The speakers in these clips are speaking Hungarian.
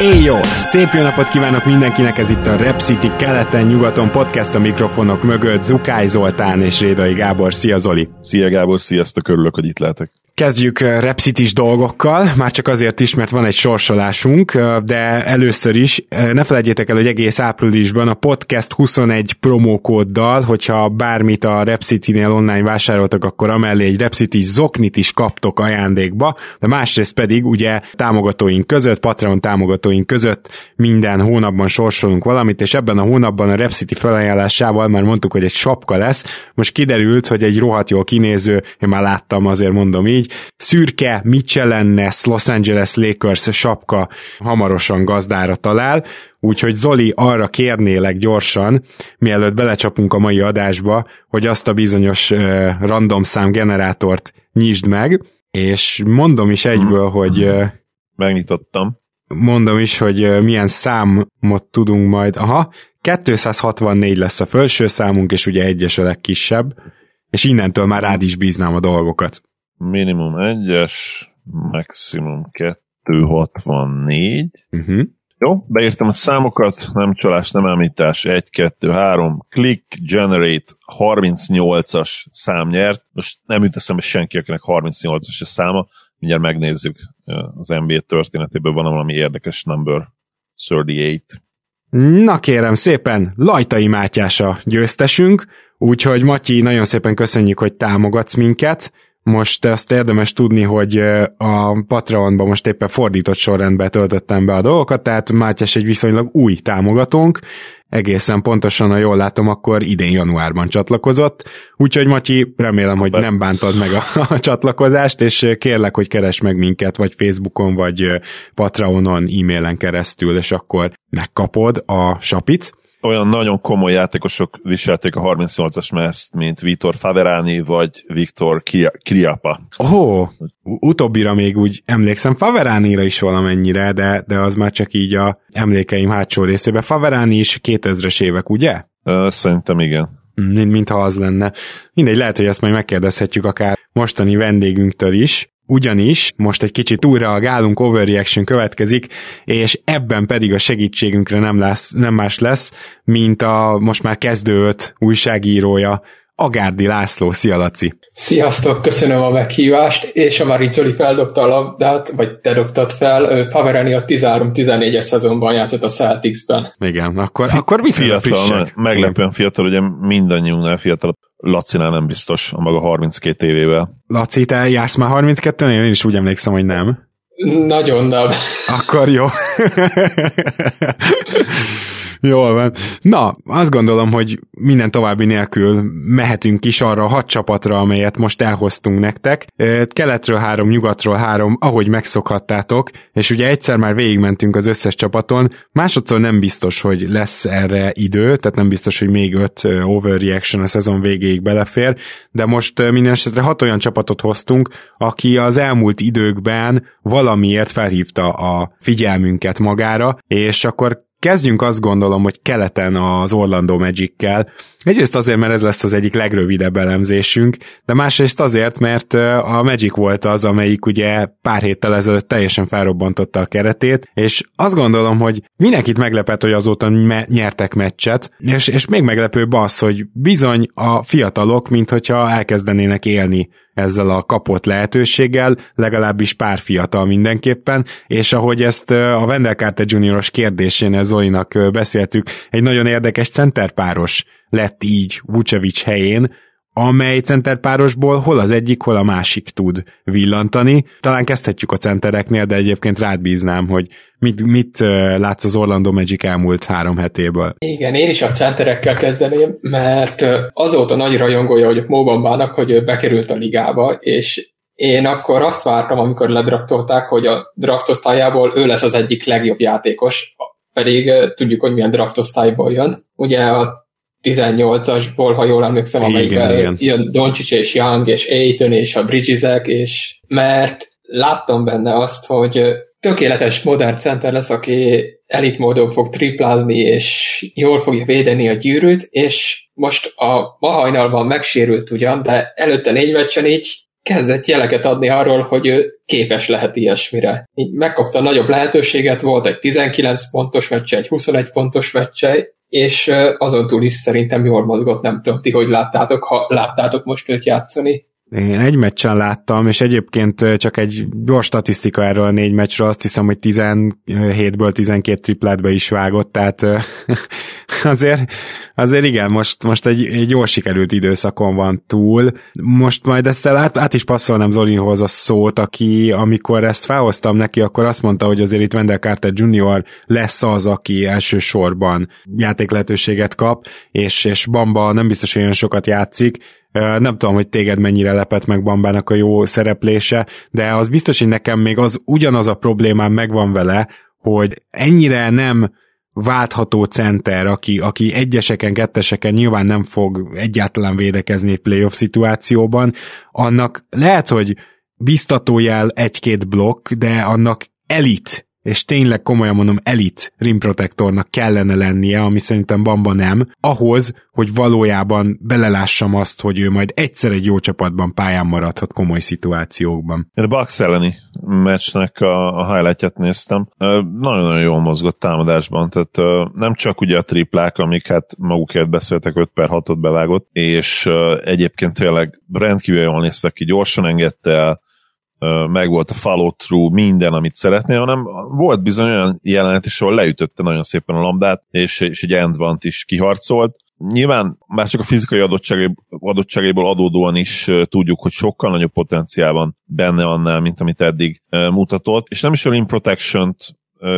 Éjjó! Szép jó napot kívánok mindenkinek, ez itt a RepCity keleten-nyugaton podcast, a mikrofonok mögött Zukáj Zoltán és Rédai Gábor. Szia Zoli! Szia Gábor, sziasztok, örülök, hogy itt lehetek. Kezdjük RepCity-s dolgokkal, már csak azért is, mert van egy sorsolásunk, de először is ne felejtjétek el, hogy egész áprilisban a podcast 21 promókóddal, hogyha bármit a RepCity-nél online vásároltak, akkor amellé egy RepCity-s zoknit is kaptok ajándékba, de másrészt pedig ugye támogatóink között, Patreon támogatóink között minden hónapban sorsolunk valamit, és ebben a hónapban a RepCity felajánlásával már mondtuk, hogy egy sapka lesz, most kiderült, hogy egy rohadt jól kinéző, én már láttam, azért mondom így, szürke Michelin-ness Los Angeles Lakers sapka hamarosan gazdára talál, úgyhogy Zoli, arra kérnélek gyorsan, mielőtt belecsapunk a mai adásba, hogy azt a bizonyos random szám generátort nyisd meg, és mondom is egyből, hogy... Megnyitottam. Mondom is, hogy milyen számot tudunk majd... Aha, 264 lesz a felső számunk, és ugye egyes a legkisebb, és innentől már rád is bíznám a dolgokat. Minimum 1-es, maximum 264. Jó, beírtam a számokat, nem csalás, nem ámítás, 1, 2, 3, click, generate, 38-as szám nyert. Most nem jut eszembe senki, akinek 38-as a száma, mindjárt megnézzük, az NBA történetéből van valami érdekes number 38. Na kérem szépen, Lajtai Mátyás a győztesünk, úgyhogy Matyi, nagyon szépen köszönjük, hogy támogatsz minket. Most azt érdemes tudni, hogy a Patreonban most éppen fordított sorrendben töltöttem be a dolgokat, tehát Mátyás egy viszonylag új támogatónk, egészen pontosan, ha jól látom, akkor idén januárban csatlakozott, úgyhogy Matyi, remélem, hogy nem bántad meg a csatlakozást, és kérlek, hogy keresd meg minket, vagy Facebookon, vagy Patreonon, e-mailen keresztül, és akkor megkapod a sapit. Olyan nagyon komoly játékosok viselték a 38-as mezt, mint Vítor Faverani, vagy Viktor Kriapa. Utóbbira még úgy emlékszem, Faveranira is valamennyire, de az már csak így a emlékeim hátsó részében. Faverani is 2000-es évek, ugye? Szerintem igen. Mintha az lenne. Mindegy, lehet, hogy ezt majd megkérdezhetjük akár mostani vendégünktől is. Ugyanis most egy kicsit újraagálunk, overreaction következik, és ebben pedig a segítségünkre nem más lesz, mint a most már kezdő 5 újságírója, Agárdi László. Szia Laci! Sziasztok, köszönöm a meghívást, és a Maricoli feldobta a labdát, vagy te dobtad fel, Faverani a 13-14-es szezonban játszott a Celtics-ben. Igen, akkor viszont frissek. Meglepően fiatal, ugye mindannyiunknál fiatal. Lacinál nem biztos, a maga 32 évével. Laci, te jársz már 32-nél? Én is úgy emlékszem, hogy nem. Nagyon nem. Akkor jó. Jól van. Na, azt gondolom, hogy minden további nélkül mehetünk is arra a 6 csapatra, amelyet most elhoztunk nektek. Keletről 3, nyugatról 3, ahogy megszokhattátok, és ugye egyszer már végigmentünk az összes csapaton, másodszor nem biztos, hogy lesz erre idő, tehát nem biztos, hogy még 5 overreaction a szezon végéig belefér, de most minden esetre 6 olyan csapatot hoztunk, aki az elmúlt időkben valamiért felhívta a figyelmünket magára, és akkor kezdjünk, azt gondolom, hogy keleten az Orlando Magic-kel. Egyrészt azért, mert ez lesz az egyik legrövidebb elemzésünk, de másrészt azért, mert a Magic volt az, amelyik ugye pár héttel ezelőtt teljesen felrobbantotta a keretét, és azt gondolom, hogy mindenkit meglepett, hogy azóta nyertek meccset, és még meglepőbb az, hogy bizony a fiatalok, minthogyha elkezdenének élni ezzel a kapott lehetőséggel, legalábbis pár fiatal mindenképpen, és ahogy ezt a Wendell Carter Jr.-os kérdésén Zolinak beszéltük, egy nagyon érdekes centerpáros lett így Vucevic helyén, amely centerpárosból hol az egyik, hol a másik tud villantani. Talán kezdhetjük a centereknél, de egyébként rád bíznám, hogy mit látsz az Orlando Magic elmúlt 3 hetéből? Igen, én is a centerekkel kezdeném, mert azóta nagy rajongója vagyok Mo Bambának, hogy ő bekerült a ligába, és én akkor azt vártam, amikor ledraftolták, hogy a draftosztályából ő lesz az egyik legjobb játékos, pedig tudjuk, hogy milyen draftosztályból jön. Ugye a 18-asból, ha jól emlékszem, amelyikben jön Doncic és Young és Ayton és a Bridgesek, és mert láttam benne azt, hogy tökéletes modern center lesz, aki elit módon fog triplázni, és jól fogja védeni a gyűrűt, és most a ma hajnalban megsérült ugyan, de előtte 4 meccsen így kezdett jeleket adni arról, hogy ő képes lehet ilyesmire. Így megkapta a nagyobb lehetőséget, volt egy 19 pontos meccse, egy 21 pontos meccse, és azon túl is szerintem jól mozgott, nem tudom ti, hogy láttátok, ha láttátok most őt játszani. Én egy meccsen láttam, és egyébként csak egy gyors statisztika erről a 4 meccsről, azt hiszem, hogy 17-ből 12 triplát be is vágott, tehát azért igen, most egy jól sikerült időszakon van túl. Most majd ezt át is passzolnám Zolinhoz a szót, aki amikor ezt felhoztam neki, akkor azt mondta, hogy azért itt Wendell Carter Jr. lesz az, aki elsősorban játéklehetőséget kap, és Bamba nem biztos, hogy olyan sokat játszik. Nem tudom, hogy téged mennyire lepett meg Bambának a jó szereplése, de az biztos, hogy nekem még az ugyanaz a problémám megvan vele, hogy ennyire nem váltható center, aki egyeseken, ketteseken nyilván nem fog egyáltalán védekezni egy playoff szituációban, annak lehet, hogy biztatójel 1-2 blokk, de annak elit, és tényleg komolyan mondom, elit rimprotektornak kellene lennie, ami szerintem Bamba nem, ahhoz, hogy valójában belelássam azt, hogy ő majd egyszer egy jó csapatban pályán maradhat komoly szituációkban. Én a Bucks elleni meccsnek a highlight-ját néztem. Nagyon-nagyon jól mozgott támadásban, tehát nem csak ugye a triplák, amik hát magukért beszéltek, 5/6-ot bevágott, és egyébként tényleg rendkívül jól néztek ki, gyorsan engedte el, meg volt a follow-through, minden, amit szeretnél, hanem volt bizony olyan jelenet is, ahol leütötte nagyon szépen a labdát, és egy endvant is kiharcolt. Nyilván már csak a fizikai adottságaiból adódóan is tudjuk, hogy sokkal nagyobb potenciál van benne annál, mint amit eddig mutatott, és nem is a rim protection-t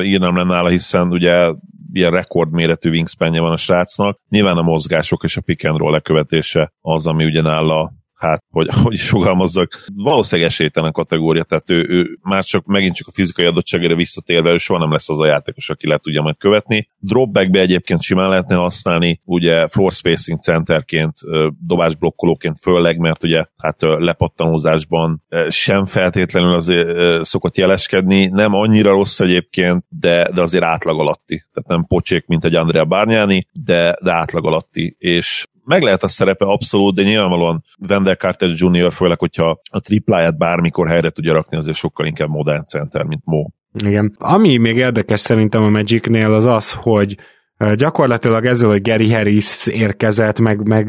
írnám le nála, hiszen ugye ilyen rekordméretű wingspanje van a srácnak. Nyilván a mozgások és a pick and roll lekövetése az, ami ugye nála, hát, hogy is fogalmazzak, valószínűleg esélytelen kategória, tehát ő már csak megint a fizikai adottságára visszatérve, ő soha nem lesz az a játékos, aki le tudja majd követni. Dropbackbe egyébként simán lehetne használni, ugye floor spacing centerként, dobásblokkolóként főleg, mert ugye hát lepattanózásban sem feltétlenül azért szokott jeleskedni, nem annyira rossz egyébként, de azért átlag alatti. Tehát nem pocsék, mint egy Andrea Bargnani, de átlag alatti, és meg lehet a szerepe abszolút, de nyilvánvalóan Wendell Carter Jr., főleg, hogyha a tripláját bármikor helyre tudja rakni, azért sokkal inkább modern center, mint Mo. Igen. Ami még érdekes szerintem a Magicnél az az, hogy gyakorlatilag ezzel, hogy Gary Harris érkezett, meg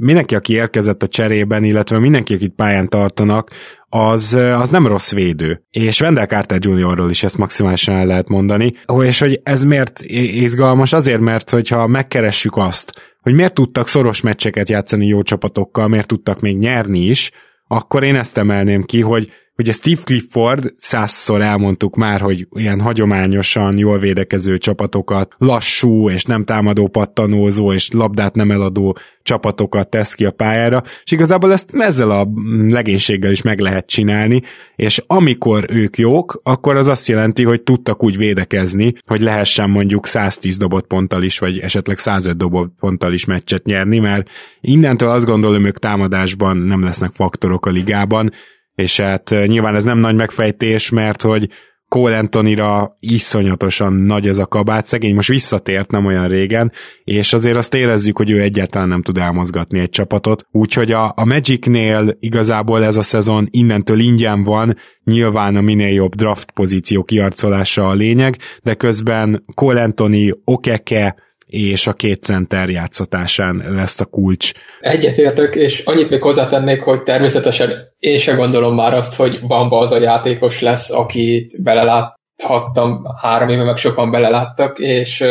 mindenki, aki érkezett a cserében, illetve mindenki, akit pályán tartanak, az nem rossz védő. És Wendell Carter Jr.-ról is ezt maximálisan el lehet mondani. És hogy ez miért izgalmas? Azért, mert hogyha megkeressük azt, hogy miért tudtak szoros meccseket játszani jó csapatokkal, miért tudtak még nyerni is, akkor én ezt emelném ki, hogy ugye Steve Clifford, 100-szor elmondtuk már, hogy ilyen hagyományosan jól védekező csapatokat, lassú és nem támadó pattanózó és labdát nem eladó csapatokat tesz ki a pályára, és igazából ezt ezzel a legénységgel is meg lehet csinálni, és amikor ők jók, akkor az azt jelenti, hogy tudtak úgy védekezni, hogy lehessen mondjuk 110 dobott ponttal is, vagy esetleg 105 dobott ponttal is meccset nyerni, mert innentől azt gondolom, ők támadásban nem lesznek faktorok a ligában, és hát nyilván ez nem nagy megfejtés, mert hogy Cole Anthonyra iszonyatosan nagy ez a kabát, szegény most visszatért nem olyan régen, és azért azt érezzük, hogy ő egyáltalán nem tud elmozgatni egy csapatot, úgyhogy a Magicnél igazából ez a szezon innentől ingyen van, nyilván a minél jobb draft pozíció kiarcolása a lényeg, de közben Cole Anthony, Okeke és a 2 center játszatásán lesz a kulcs. Egyetértek, és annyit még hozzátennék, hogy természetesen én se gondolom már azt, hogy Bamba az a játékos lesz, akit beleláthattam 3 éve, meg sokan beleláttak, és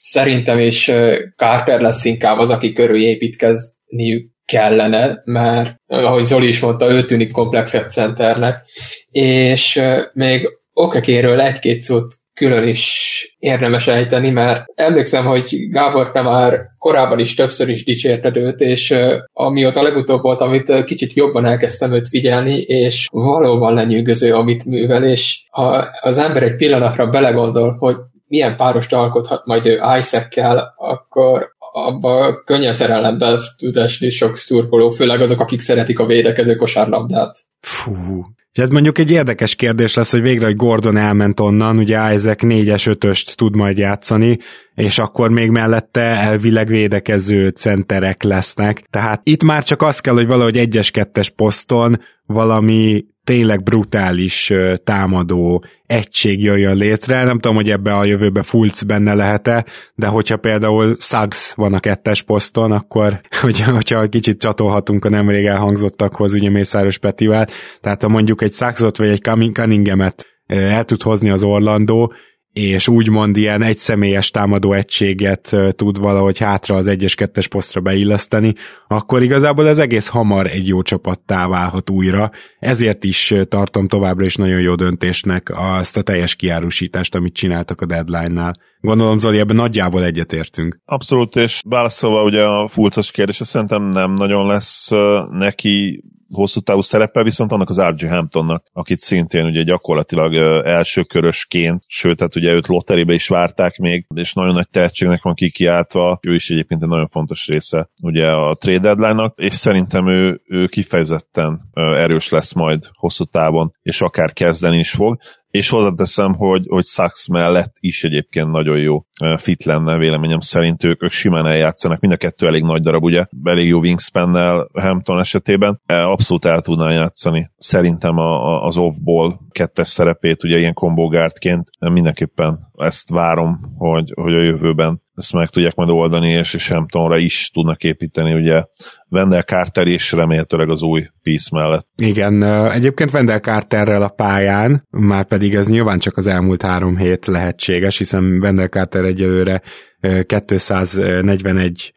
szerintem is Carter lesz inkább az, aki körül építkezniük kellene, mert ahogy Zoli is mondta, ő tűnik komplexebb centernek, és még Okekéről 1-2 szót külön is érdemes ejteni, mert emlékszem, hogy Gáborka már korábban is többször is dicsérted őt, és amióta legutóbb volt, amit kicsit jobban elkezdtem őt figyelni, és valóban lenyűgöző, amit művel, és ha az ember egy pillanatra belegondol, hogy milyen párost alkothat majd ő Isaac-kel, akkor abba könnyen szerelembe tud esni sok szurkoló, főleg azok, akik szeretik a védekező kosárlabdát. Fú. Ez mondjuk egy érdekes kérdés lesz, hogy végre, hogy Gordon elment onnan, ugye Isaac 4-es, 5-öst tud majd játszani, és akkor még mellette elvileg védekező centerek lesznek. Tehát itt már csak az kell, hogy valahogy 1-es, 2-es poszton valami tényleg brutális támadó egység jöjjön létre. Nem tudom, hogy ebbe a jövőbe Fultz benne lehet-e, de hogyha például Suggs van a 2-es poszton, akkor hogyha kicsit csatolhatunk a nemrég elhangzottakhoz, ugye Mészáros Petivel, tehát ha mondjuk egy Suggsot vagy egy Cunninghamet el tud hozni az Orlandó, és úgymond ilyen egyszemélyes támadó egységet tud valahogy hátra az 1-es, 2-es posztra beilleszteni, akkor igazából az egész hamar egy jó csapattá válhat újra. Ezért is tartom továbbra is nagyon jó döntésnek azt a teljes kiárusítást, amit csináltak a deadline-nál. Gondolom, Zoli, ebben nagyjából egyetértünk. Abszolút, és válaszolva ugye a Fultzos kérdésre, szerintem nem nagyon lesz neki hosszú távú szerepe, viszont annak az R.G. Hamptonnak, akit szintén ugye gyakorlatilag elsőkörösként, sőt, hát ugye őt lotteribe is várták még, és nagyon nagy tehetségnek van kikiáltva, ő is egyébként egy nagyon fontos része ugye a trade deadline-nak, és szerintem ő kifejezetten erős lesz majd hosszú távon, és akár kezdeni is fog, és hozzáteszem, hogy Suggs mellett is egyébként nagyon jó fit lenne, véleményem szerint ők simán eljátszanak, mind a kettő elég nagy darab, ugye, elég jó wingspannel Hampton esetében, abszolút el tudná játszani. Szerintem az off-ball 2-es szerepét, ugye ilyen combo guardként mindenképpen ezt várom, hogy a jövőben ezt meg tudják majd oldani, és Hamptonra is tudnak építeni, ugye Wendell Carter és remélhetőleg az új piece mellett. Igen, egyébként Wendell Carterrel a pályán, már pedig ez nyilván csak az elmúlt 3 hét lehetséges, hiszen Wendell Carter egyelőre 244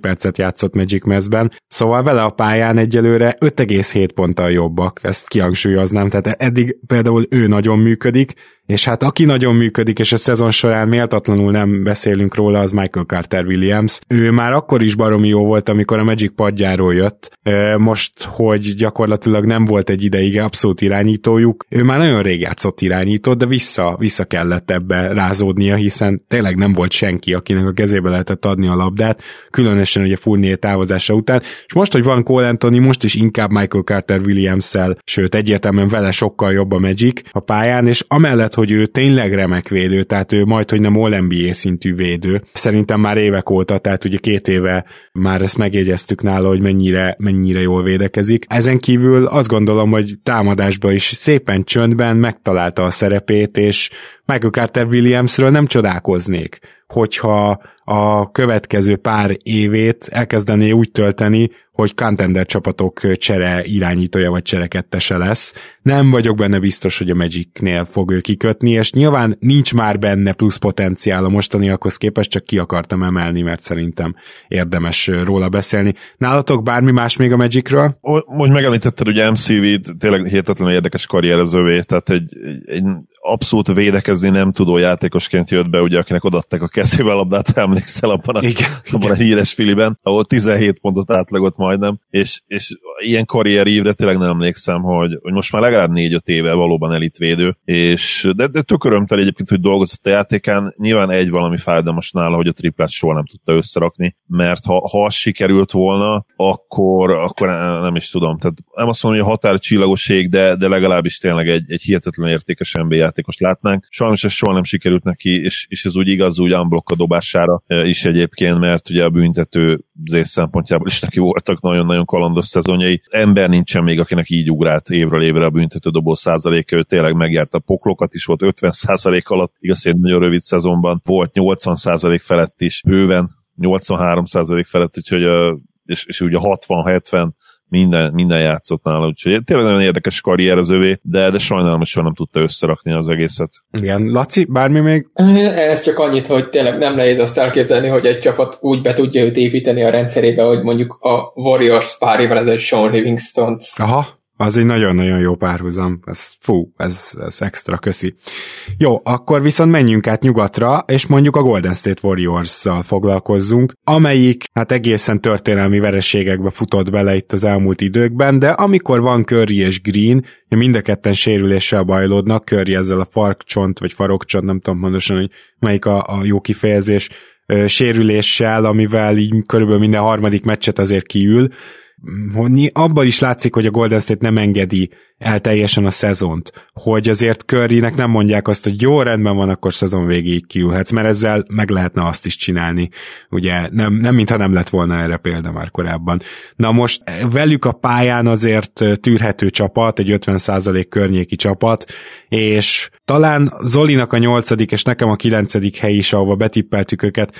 percet játszott Magic Messben, szóval vele a pályán egyelőre 5,7 ponttal jobbak, ezt kihangsúlyoznám, tehát eddig például ő nagyon működik, és hát aki nagyon működik, és a szezon során méltatlanul nem beszélünk róla, az Michael Carter Williams. Ő már akkor is baromi jó volt, amikor a Magic padjáról jött. Most, hogy gyakorlatilag nem volt egy ideig abszolút irányítójuk, ő már nagyon rég játszott irányítót, de vissza kellett ebbe rázódnia, hiszen tényleg nem volt senki, akinek a kezébe lehetett adni a labdát, különösen ugye Fournier távozása után. És most, hogy van Cole Anthony, most is inkább Michael Carter Williams-szel, sőt egyértelműen vele sokkal jobb a Magic a pályán, és amellett, hogy ő tényleg remek védő, tehát ő majdhogy nem All-NBA szintű védő. Szerintem már évek óta, tehát ugye 2 éve már ezt megjegyeztük nála, hogy mennyire jól védekezik. Ezen kívül azt gondolom, hogy támadásban is szépen csöndben megtalálta a szerepét, és Michael Carter Williamsről nem csodálkoznék, hogyha a következő pár évét elkezdené úgy tölteni, hogy contender csapatok csere irányítója vagy cserekettese lesz. Nem vagyok benne biztos, hogy a Magicnél fog ő kikötni, és nyilván nincs már benne plusz potenciál a mostaniakhoz képest, csak ki akartam emelni, mert szerintem érdemes róla beszélni. Nálatok bármi más még a Magicről? Hogy megemlítetted, ugye MCV-t, tényleg hihetetlenül érdekes karrier az övé, tehát egy abszolút védekezni nem tudó játékosként jött be, ugye, akinek odaadták a kezébe labdát, emlékszel abban a híres filiben, ahol 17 pontot átlagolt majdnem, és ilyen karrierívre tényleg nem emlékszem, hogy most már legalább 4-5 éve valóban elitvédő, és de tök örömteli egyébként, hogy dolgozott a játékán, nyilván egy valami fájdalmas nála, hogy a triplát soha nem tudta összerakni, mert ha az sikerült volna, akkor nem is tudom, tehát nem azt mondom, hogy a határcsillagoség, de legalábbis tényleg egy hihetetlen értékes NBA játékost látnánk. Sajnos ez soha nem sikerült neki, és ez úgy igaz, úgy unblock a dobására is egyébként, mert ugye a büntető zés szempontjából is neki voltak nagyon-nagyon kalandos szezonjai. Ember nincsen még, akinek így ugrált évről évre a büntetődobó százaléka, ő tényleg megjárta a poklokat is, volt 50% alatt, igaz, nagyon rövid szezonban, volt 80% felett is, bőven 83% felett, úgyhogy és ugye 60-70 minden játszott nála, úgyhogy tényleg nagyon érdekes karrier az övé, de sajnálom, hogy soha nem tudta összerakni az egészet. Igen, Laci, bármi még? Ez csak annyit, hogy tényleg nem nehéz azt elképzelni, hogy egy csapat úgy be tudja őt építeni a rendszerébe, hogy mondjuk a Warriors pár évvel ezelőtt Sean Livingstone-t. Aha, az egy nagyon-nagyon jó párhuzam. Ez extra, köszi. Jó, akkor viszont menjünk át nyugatra, és mondjuk a Golden State Warriors-szal foglalkozzunk, amelyik hát egészen történelmi vereségekbe futott bele itt az elmúlt időkben, de amikor van Curry és Green, mind a ketten sérüléssel bajlódnak, Curry ezzel a farokcsont, nem tudom pontosan, hogy melyik a jó kifejezés, sérüléssel, amivel így körülbelül minden harmadik meccset azért kiül. Abban is látszik, hogy a Golden State nem engedi el teljesen a szezont, hogy azért Currynek nem mondják azt, hogy jó, rendben van, akkor szezon végéig kiülhetsz, mert ezzel meg lehetne azt is csinálni. Ugye nem mintha nem lett volna erre példa már korábban. Na most velük a pályán azért tűrhető csapat, egy 50% környéki csapat, és talán Zolinak a 8. és nekem a 9. hely is, ahova betippeltük őket,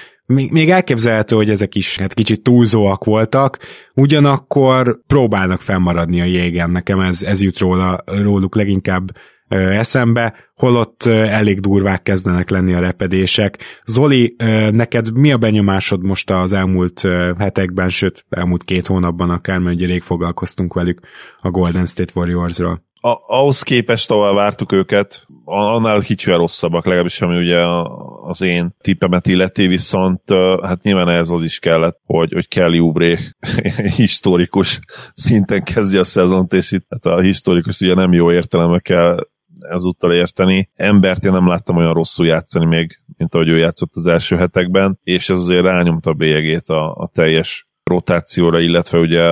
még elképzelhető, hogy ezek is kicsit túlzóak voltak, ugyanakkor próbálnak fennmaradni a jégen, nekem ez jut róluk leginkább eszembe, holott elég durvák kezdenek lenni a repedések. Zoli, neked mi a benyomásod most az elmúlt hetekben, sőt elmúlt 2 hónapban akár, mert ugye rég foglalkoztunk velük a Golden State Warriors-ról? Ahhoz képest, ahol vártuk őket, annál kicsivel rosszabbak, legalábbis ami ugye az én tippemet illeti, viszont hát nyilván ez az is kellett, hogy Kelly Oubre historikus szinten kezdje a szezont, és itt hát a historikus ugye nem jó értelemben kell ezúttal érteni. Embert én nem láttam olyan rosszul játszani még, mint ahogy ő játszott az első hetekben, és ez azért rányomta a bélyegét a teljes rotációra, illetve ugye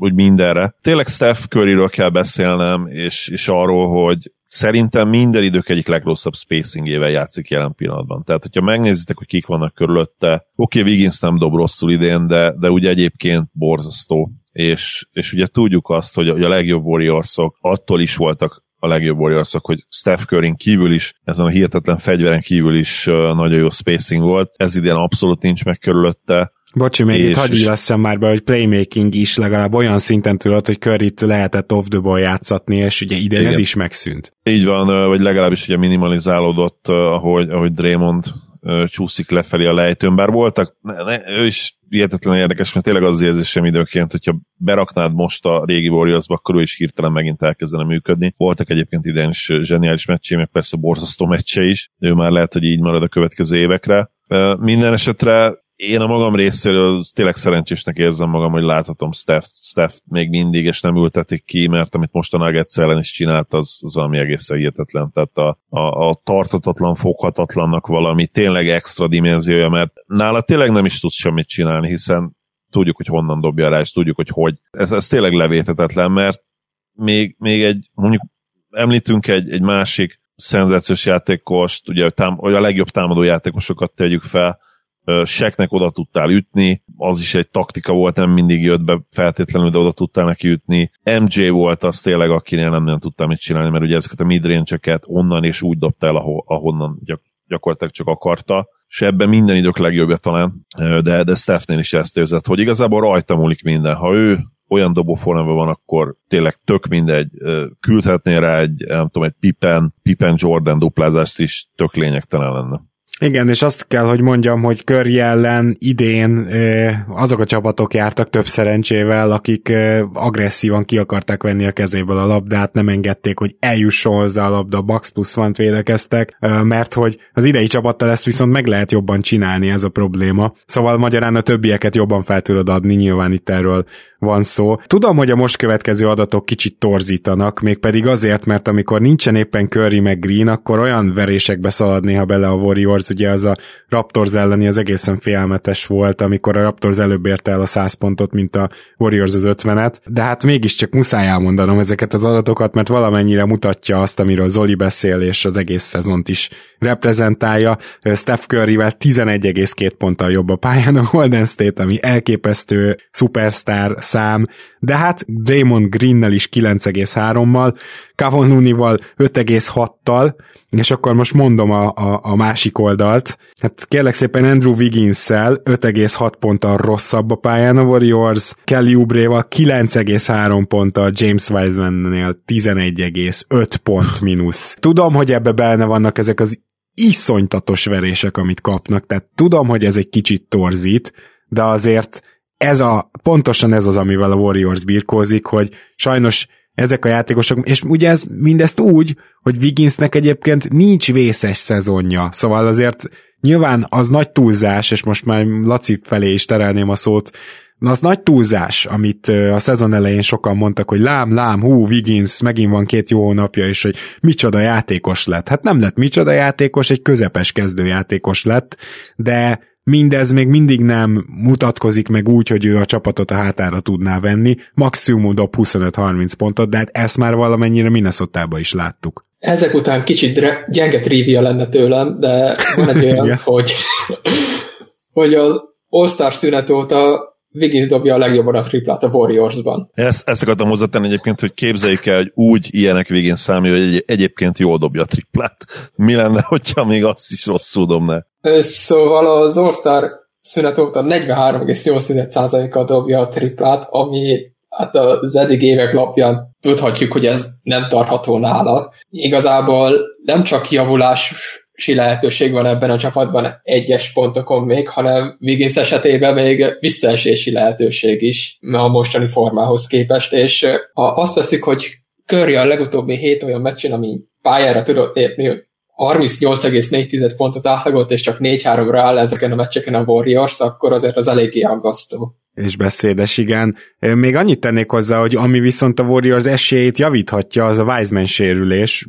úgy mindenre. Tényleg Steph Curryről kell beszélnem, és arról, hogy szerintem minden idők egyik legrosszabb spacingével játszik jelen pillanatban. Tehát, hogyha megnézitek, hogy kik vannak körülötte, oké, Wiggins nem dob rosszul idén, de ugye egyébként borzasztó. És ugye tudjuk azt, hogy a legjobb Warriorsok attól is voltak a legjobb Warriorsok, hogy Steph Curryn kívül is, ezen a hihetetlen fegyveren kívül is nagyon jó spacing volt. Ez idén abszolút nincs meg körülötte. Bocsi, még itt hagyj illeszem már be, hogy playmaking is legalább olyan szinten tudott, hogy Curryt lehetett off the ball játszatni, és ugye idén igen. Ez is megszűnt. Így van, vagy legalábbis ugye minimalizálódott, ahogy Draymond csúszik lefelé a lejtőn, bár voltak, ő is hihetetlenül érdekes, mert tényleg az érzésem időként, hogyha beraknád most a régi Warriors-ba, akkor ő is hirtelen megint elkezdene működni. Voltak egyébként idén is zseniális meccsé, meg persze borzasztó meccse is, ő már lehet, hogy így marad a következő évekre. Minden esetre én a magam részéről tényleg szerencsésnek érzem magam, hogy láthatom Steph még mindig, és nem ültetik ki, mert amit mostanáig egyszer ellen is csinált, az valami egészen hihetetlen. Tehát a tartatatlan, foghatatlannak valami tényleg extra dimenziója, mert nála tényleg nem is tudsz semmit csinálni, hiszen tudjuk, hogy honnan dobja rá, és tudjuk, hogy. Ez tényleg levéthetetlen, mert még egy, mondjuk említünk egy másik szenzációs játékost, ugye a legjobb támadó játékosokat tegyük fel, Seknek oda tudtál ütni, az is egy taktika volt, nem mindig jött be feltétlenül, de oda tudtál neki ütni. MJ volt az tényleg, akinél nem tudtam mit csinálni, mert ugye ezeket a midrange-eket onnan és úgy dobta el, ahonnan gyakorlatilag csak akarta, és ebben minden idők legjobbja talán, de Stephnél is ezt érzett, hogy igazából rajta múlik minden. Ha ő olyan dobóformában van, akkor tényleg tök mindegy, küldhetnél rá egy Pippen-Jordan duplázást is, tök lényegtelen lenne. Igen, és azt kell, hogy mondjam, hogy Curry ellen idén azok a csapatok jártak több szerencsével, akik agresszívan ki akarták venni a kezéből a labdát, nem engedték, hogy eljusson hozzá a labda, Bucks plusz van védekeztek, mert hogy az idei csapattal ezt viszont meg lehet jobban csinálni, ez a probléma. Szóval magyarán a többieket jobban fel tudod adni, nyilván itt erről van szó. Tudom, hogy a most következő adatok kicsit torzítanak, mégpedig azért, mert amikor nincsen éppen Curry meg Green, akkor olyan verésekbe szalad néha bele a Warriors, ugye az a Raptors elleni az egészen félelmetes volt, amikor a Raptors előbb érte el a 100 pontot, mint a Warriors az 50-et, de hát mégiscsak muszáj elmondanom ezeket az adatokat, mert valamennyire mutatja azt, amiről Zoli beszél, és az egész szezont is reprezentálja. Steph Curryvel 11,2 ponttal jobb a pályán a Golden State, ami elképesztő szupersztár szám, de hát Draymond Greennel is 9,3-mal, Kawhi Leonardval 5,6-tal, és akkor most mondom a másik oldalt. Hát kérlek szépen Andrew Wiggins-szel 5,6 ponttal rosszabb a pályán a Warriors, Kelly Oubréval 9,3 ponttal, James Wiseman-nél 11,5 pont mínusz. Tudom, hogy ebbe benne vannak ezek az iszonytatos verések, amit kapnak, tehát tudom, hogy ez egy kicsit torzít, de azért pontosan ez az, amivel a Warriors birkózik, hogy sajnos ezek a játékosok, és ugye ez mindezt úgy, hogy Wigginsnek egyébként nincs vészes szezonja, szóval azért nyilván az nagy túlzás, és most már Laci felé is terelném a szót, az nagy túlzás, amit a szezon elején sokan mondtak, hogy lám, hú, Wiggins, megint van 2 jó hónapja, és hogy micsoda játékos lett. Hát nem lett micsoda játékos, egy közepes kezdőjátékos lett, de Mindez még mindig nem mutatkozik meg úgy, hogy ő a csapatot a hátára tudná venni, maximum dob 25-30 pontot, de hát ezt már valamennyire Minnesota-ba is láttuk. Ezek után kicsit gyenge trivia lenne tőlem, de van egy olyan, hogy az All-Star szünet óta Wiggins dobja a legjobban a triplát a Warriors-ban. Ezt akartam hozzátenni egyébként, hogy képzeljük el, hogy úgy ilyenek Wiggins számít, hogy egyébként jól dobja a triplát. Mi lenne, hogyha még azt is rosszul dobná? Szóval az All-Star szünet óta 43,8%-kal dobja a triplát, ami hát az eddig évek lapján tudhatjuk, hogy ez nem tartható nála. Igazából nem csak javulási lehetőség van ebben a csapatban egyes pontokon még, hanem Wiggins esetében még visszaesési lehetőség is a mostani formához képest, és ha azt veszik, hogy Curry a legutóbbi 7 olyan meccsen, ami pályára tudott lépni, 38,4 pontot átlagolt, és csak 4-3-ra áll ezeken a meccseken a Warriors, akkor azért az eléggé aggasztó. És beszédes, igen. Még annyit tennék hozzá, hogy ami viszont a Warriors esélyét javíthatja, az a Wiseman sérülés.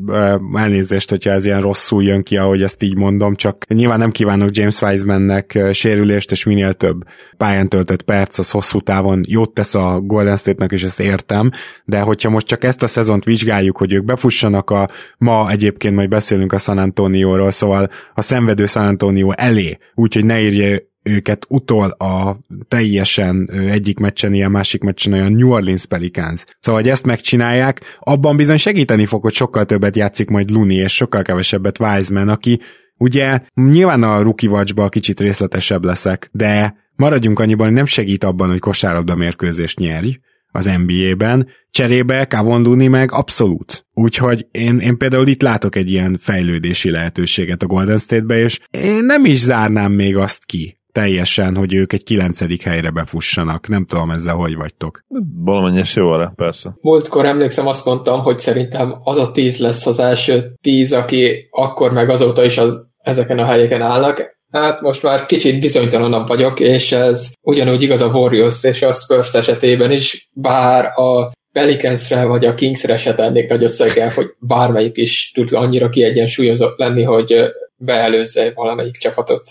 Elnézést, hogyha ez ilyen rosszul jön ki, ahogy ezt így mondom, csak nyilván nem kívánok James Wisemannek sérülést, és minél több pályán töltött perc, az hosszú távon jót tesz a Golden State-nek, és ezt értem, de hogyha most csak ezt a szezont vizsgáljuk, hogy ők befussanak ma egyébként majd beszélünk a San Antonioról, szóval a szenvedő San Antonio elé, úgyhogy ne írja őket utol a teljesen egyik meccsen, ilyen másik meccsen olyan New Orleans Pelicans. Szóval, hogy ezt megcsinálják, abban bizony segíteni fog, hogy sokkal többet játszik majd Luni, és sokkal kevesebbet Wiseman, aki ugye nyilván a rookie watchban kicsit részletesebb leszek, de maradjunk annyiban, hogy nem segít abban, hogy kosárlabda mérkőzést nyerj az NBA-ben, cserébe Kevon Looney meg abszolút. Úgyhogy én például itt látok egy ilyen fejlődési lehetőséget a Golden State-be, és én nem is zárnám még azt ki teljesen, hogy ők egy 9. helyre befussanak. Nem tudom, ezzel hogy vagytok. Valamennyis jó arra, persze. Múltkor emlékszem, azt mondtam, hogy szerintem az a 10 lesz az első 10, aki akkor meg azóta is ezeken a helyeken állnak. Hát most már kicsit bizonytalanabb vagyok, és ez ugyanúgy igaz a Warriors és a Spurs esetében is, bár a Pelicansre vagy a Kingsre se tennék nagy összeggel, hogy bármelyik is tud annyira kiegyensúlyozott lenni, hogy beelőzze valamelyik csapatot.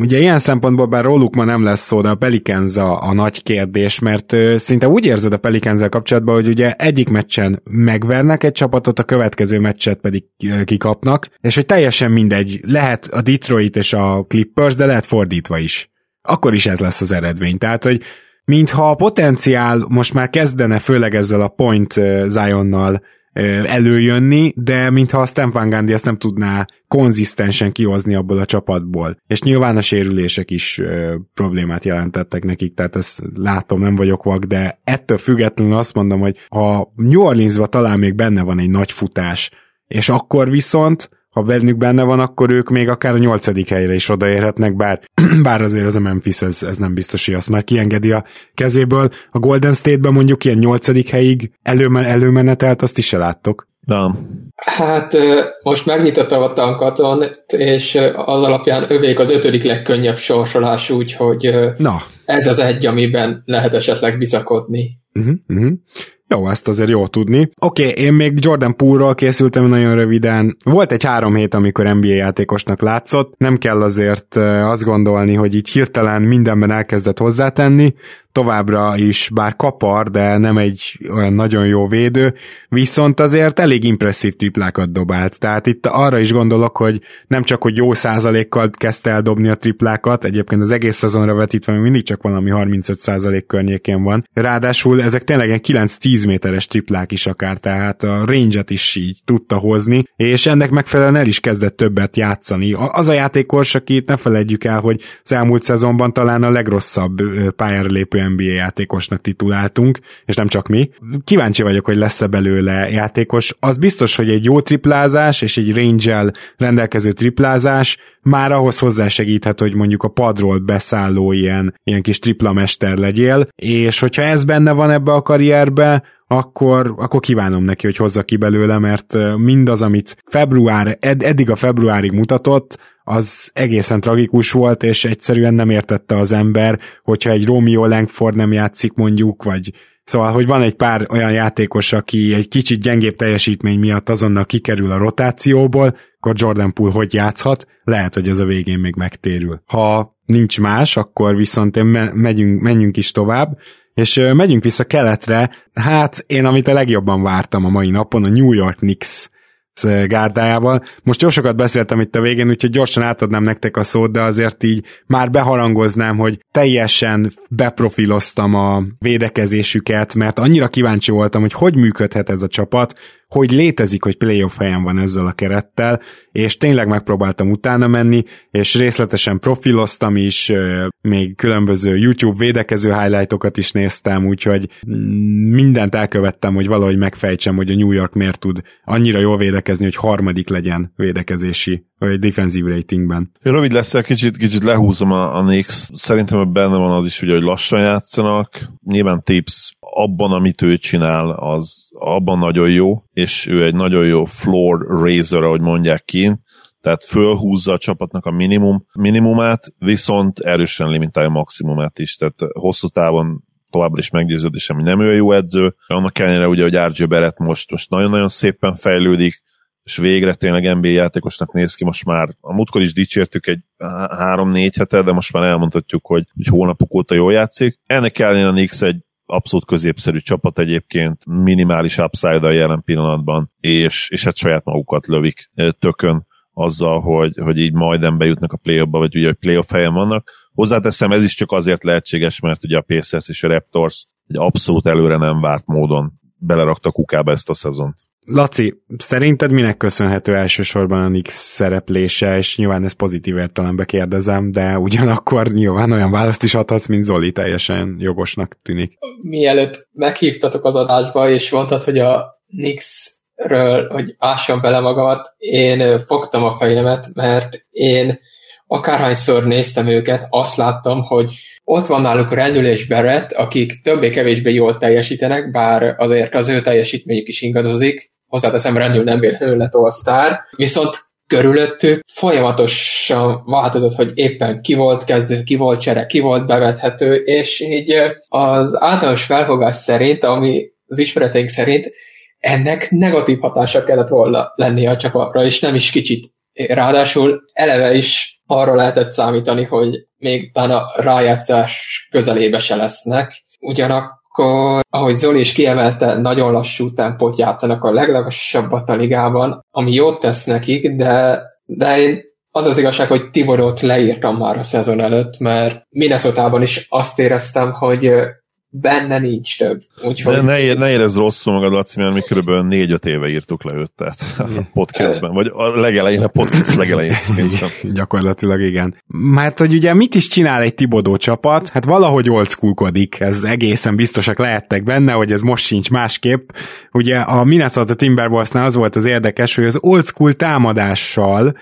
Ugye ilyen szempontból, bár róluk ma nem lesz szó, de a Pelicans a nagy kérdés, mert szinte úgy érzed a Pelicans-el kapcsolatban, hogy ugye egyik meccsen megvernek egy csapatot, a következő meccset pedig kikapnak, és hogy teljesen mindegy, lehet a Detroit és a Clippers, de lehet fordítva is. Akkor is ez lesz az eredmény. Tehát, hogy mintha a potenciál most már kezdene, főleg ezzel a Point Zionnal előjönni, de mintha a Stan Van Gundy ezt nem tudná konzisztensen kihozni abból a csapatból. És nyilván a sérülések is problémát jelentettek nekik, tehát ezt látom, nem vagyok vak, de ettől függetlenül azt mondom, hogy ha New Orleansban talán még benne van egy nagy futás, és akkor viszont, ha bennük benne van, akkor ők még akár a 8. helyre is odaérhetnek, bár azért az a Memphis, ez nem biztos, hogy azt már kiengedi a kezéből. A Golden State-ben mondjuk ilyen 8. helyig előmenetelt, azt is se láttok. Nem. Hát most megnyitottam a tankaton, és az alapján övék az 5. legkönnyebb sorsolás, úgyhogy ez az egy, amiben lehet esetleg bizakodni. Jó, ezt azért jó tudni. Oké, én még Jordan Poole-ról készültem nagyon röviden. Volt egy 3 hét, amikor NBA játékosnak látszott. Nem kell azért azt gondolni, hogy így hirtelen mindenben elkezdett hozzátenni. Továbbra is bár kapar, de nem egy olyan nagyon jó védő, viszont azért elég impresszív triplákat dobált. Tehát itt arra is gondolok, hogy nem csak, hogy jó százalékkal kezdte el dobni a triplákat, egyébként az egész szezonra vetítve mindig csak valami 35% környékén van. Ráadásul ezek tényleg ilyen 9-10 méteres triplák is akár, tehát a range-et is így tudta hozni, és ennek megfelelően el is kezdett többet játszani. Az a játékos, akit ne felejtjük el, hogy az elmúlt szezonban talán a legrosszabb pályára lépő NBA játékosnak tituláltunk, és nem csak mi. Kíváncsi vagyok, hogy lesz-e belőle játékos. Az biztos, hogy egy jó triplázás és egy range-el rendelkező triplázás már ahhoz hozzásegíthet, hogy mondjuk a padról beszálló ilyen kis triplamester legyél, és hogyha ez benne van ebbe a karrierbe, akkor kívánom neki, hogy hozza ki belőle, mert mindaz, amit eddig a februárig mutatott, az egészen tragikus volt, és egyszerűen nem értette az ember, hogyha egy Romeo Langford nem játszik mondjuk, vagy Szóval, hogy van egy pár olyan játékos, aki egy kicsit gyengébb teljesítmény miatt azonnal kikerül a rotációból, akkor Jordan Poole hogy játszhat? Lehet, hogy ez a végén még megtérül. Ha nincs más, akkor viszont menjünk is tovább, és megyünk vissza keletre. Hát én, amit a legjobban vártam a mai napon, a New York Knicks gárdájával. Most jó sokat beszéltem itt a végén, úgyhogy gyorsan átadnám nektek a szót, de azért így már beharangoznám, hogy teljesen beprofiloztam a védekezésüket, mert annyira kíváncsi voltam, hogy hogy működhet ez a csapat, hogy létezik, hogy playoff helyen van ezzel a kerettel, és tényleg megpróbáltam utána menni, és részletesen profiloztam is, még különböző YouTube védekező highlightokat is néztem, úgyhogy mindent elkövettem, hogy valahogy megfejtsem, hogy a New York miért tud annyira jól védekezni, hogy harmadik legyen védekezési, vagy defensive ratingben. Rövid lesz, kicsit lehúzom a Knicks. Szerintem benne van az is, ugye, hogy lassan játszanak. Nyilván Tips abban, amit ő csinál, az abban nagyon jó, és ő egy nagyon jó floor raiser, ahogy mondják kint, tehát fölhúzza a csapatnak a minimumát, viszont erősen limitálja a maximumát is, tehát hosszú távon továbbra is meggyőződésem, hogy nem ő a jó edző, annak ellenére ugye, hogy R.J. Barrett most nagyon-nagyon szépen fejlődik, és végre tényleg NBA játékosnak néz ki most már. A múltkor is dicsértük egy 3-4 hete, de most már elmondhatjuk, hogy hónapok óta jól játszik. Ennek ellenére a Knicks egy abszolút középszerű csapat egyébként, minimális upside-a jelen pillanatban, és hát saját magukat lövik tökön azzal, hogy így majdnem bejutnak a play-offba, vagy ugye, hogy play-off helyen vannak. Hozzáteszem, ez is csak azért lehetséges, mert ugye a Pacers és a Raptors egy abszolút előre nem várt módon belerakta kukába ezt a szezont. Laci, szerinted minek köszönhető elsősorban a Knicks szereplése, és nyilván ezt pozitív értelemben kérdezem, de ugyanakkor nyilván olyan választ is adhatsz, mint Zoli, teljesen jogosnak tűnik. Mielőtt meghívtatok az adásba, és mondtad, hogy a Knicksről, hogy ássam bele magamat, én fogtam a fejemet, mert én akárhányszor néztem őket, azt láttam, hogy ott van náluk Randall és Barrett, akik többé-kevésbé jól teljesítenek, bár azért az ő teljesítményük is ingadozik, hozzáteszem, Randall nem véletlenül lett All-Star, viszont körülöttük folyamatosan változott, hogy éppen ki volt kezdő, ki volt csere, ki volt bevethető, és így az általános felfogás szerint, ami az ismereteink szerint, ennek negatív hatása kellett volna lennie a csapatra, és nem is kicsit. Ráadásul eleve is arra lehetett számítani, hogy még utána a rájátszás közelébe se lesznek. Ugyanakkor, ahogy Zoli is kiemelte, nagyon lassú tempót játszanak, a leglassabbat a ligában, ami jót tesz nekik, de én az igazság, hogy Thibodeaut leírtam már a szezon előtt, mert Minnesotában is azt éreztem, hogy benne nincs több. Úgyhogy... Ne érezd rosszul magad, Laci, mert mi körülbelül 4-5 éve írtuk le őt, tehát a podcastben, vagy a legelején, a podcast legelején. Gyakorlatilag igen. Hát, hogy ugye mit is csinál egy Thibodeau csapat? Hát valahogy oldschoolkodik, ez egészen biztosak lehettek benne, hogy ez most sincs másképp. Ugye a Minnesota Timberwolvesnál az volt az érdekes, hogy az oldschool támadással,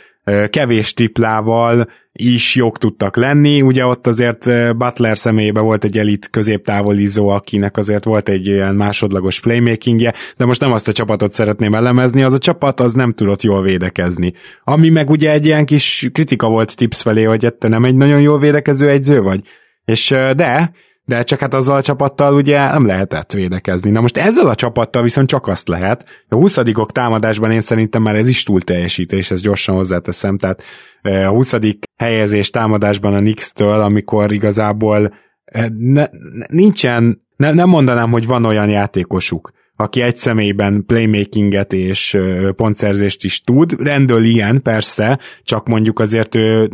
kevés triplával is jók tudtak lenni, ugye ott azért Butler személyében volt egy elit középtávolizó, akinek azért volt egy ilyen másodlagos playmakingje, de most nem azt a csapatot szeretném elemezni, az a csapat az nem tudott jól védekezni. Ami meg ugye egy ilyen kis kritika volt Tips felé, hogy te nem egy nagyon jól védekező egyző vagy, és de csak hát azzal a csapattal ugye nem lehetett védekezni. Na most ezzel a csapattal viszont csak azt lehet. A 20-ok támadásban én szerintem már ez is túl teljesítés, ezt gyorsan hozzáteszem. Tehát a 20. helyezés támadásban a Knicks-től, amikor igazából nincsen, nem mondanám, hogy van olyan játékosuk, aki egy személyben playmakinget és pontszerzést is tud. Rendől ilyen, persze, csak mondjuk azért ő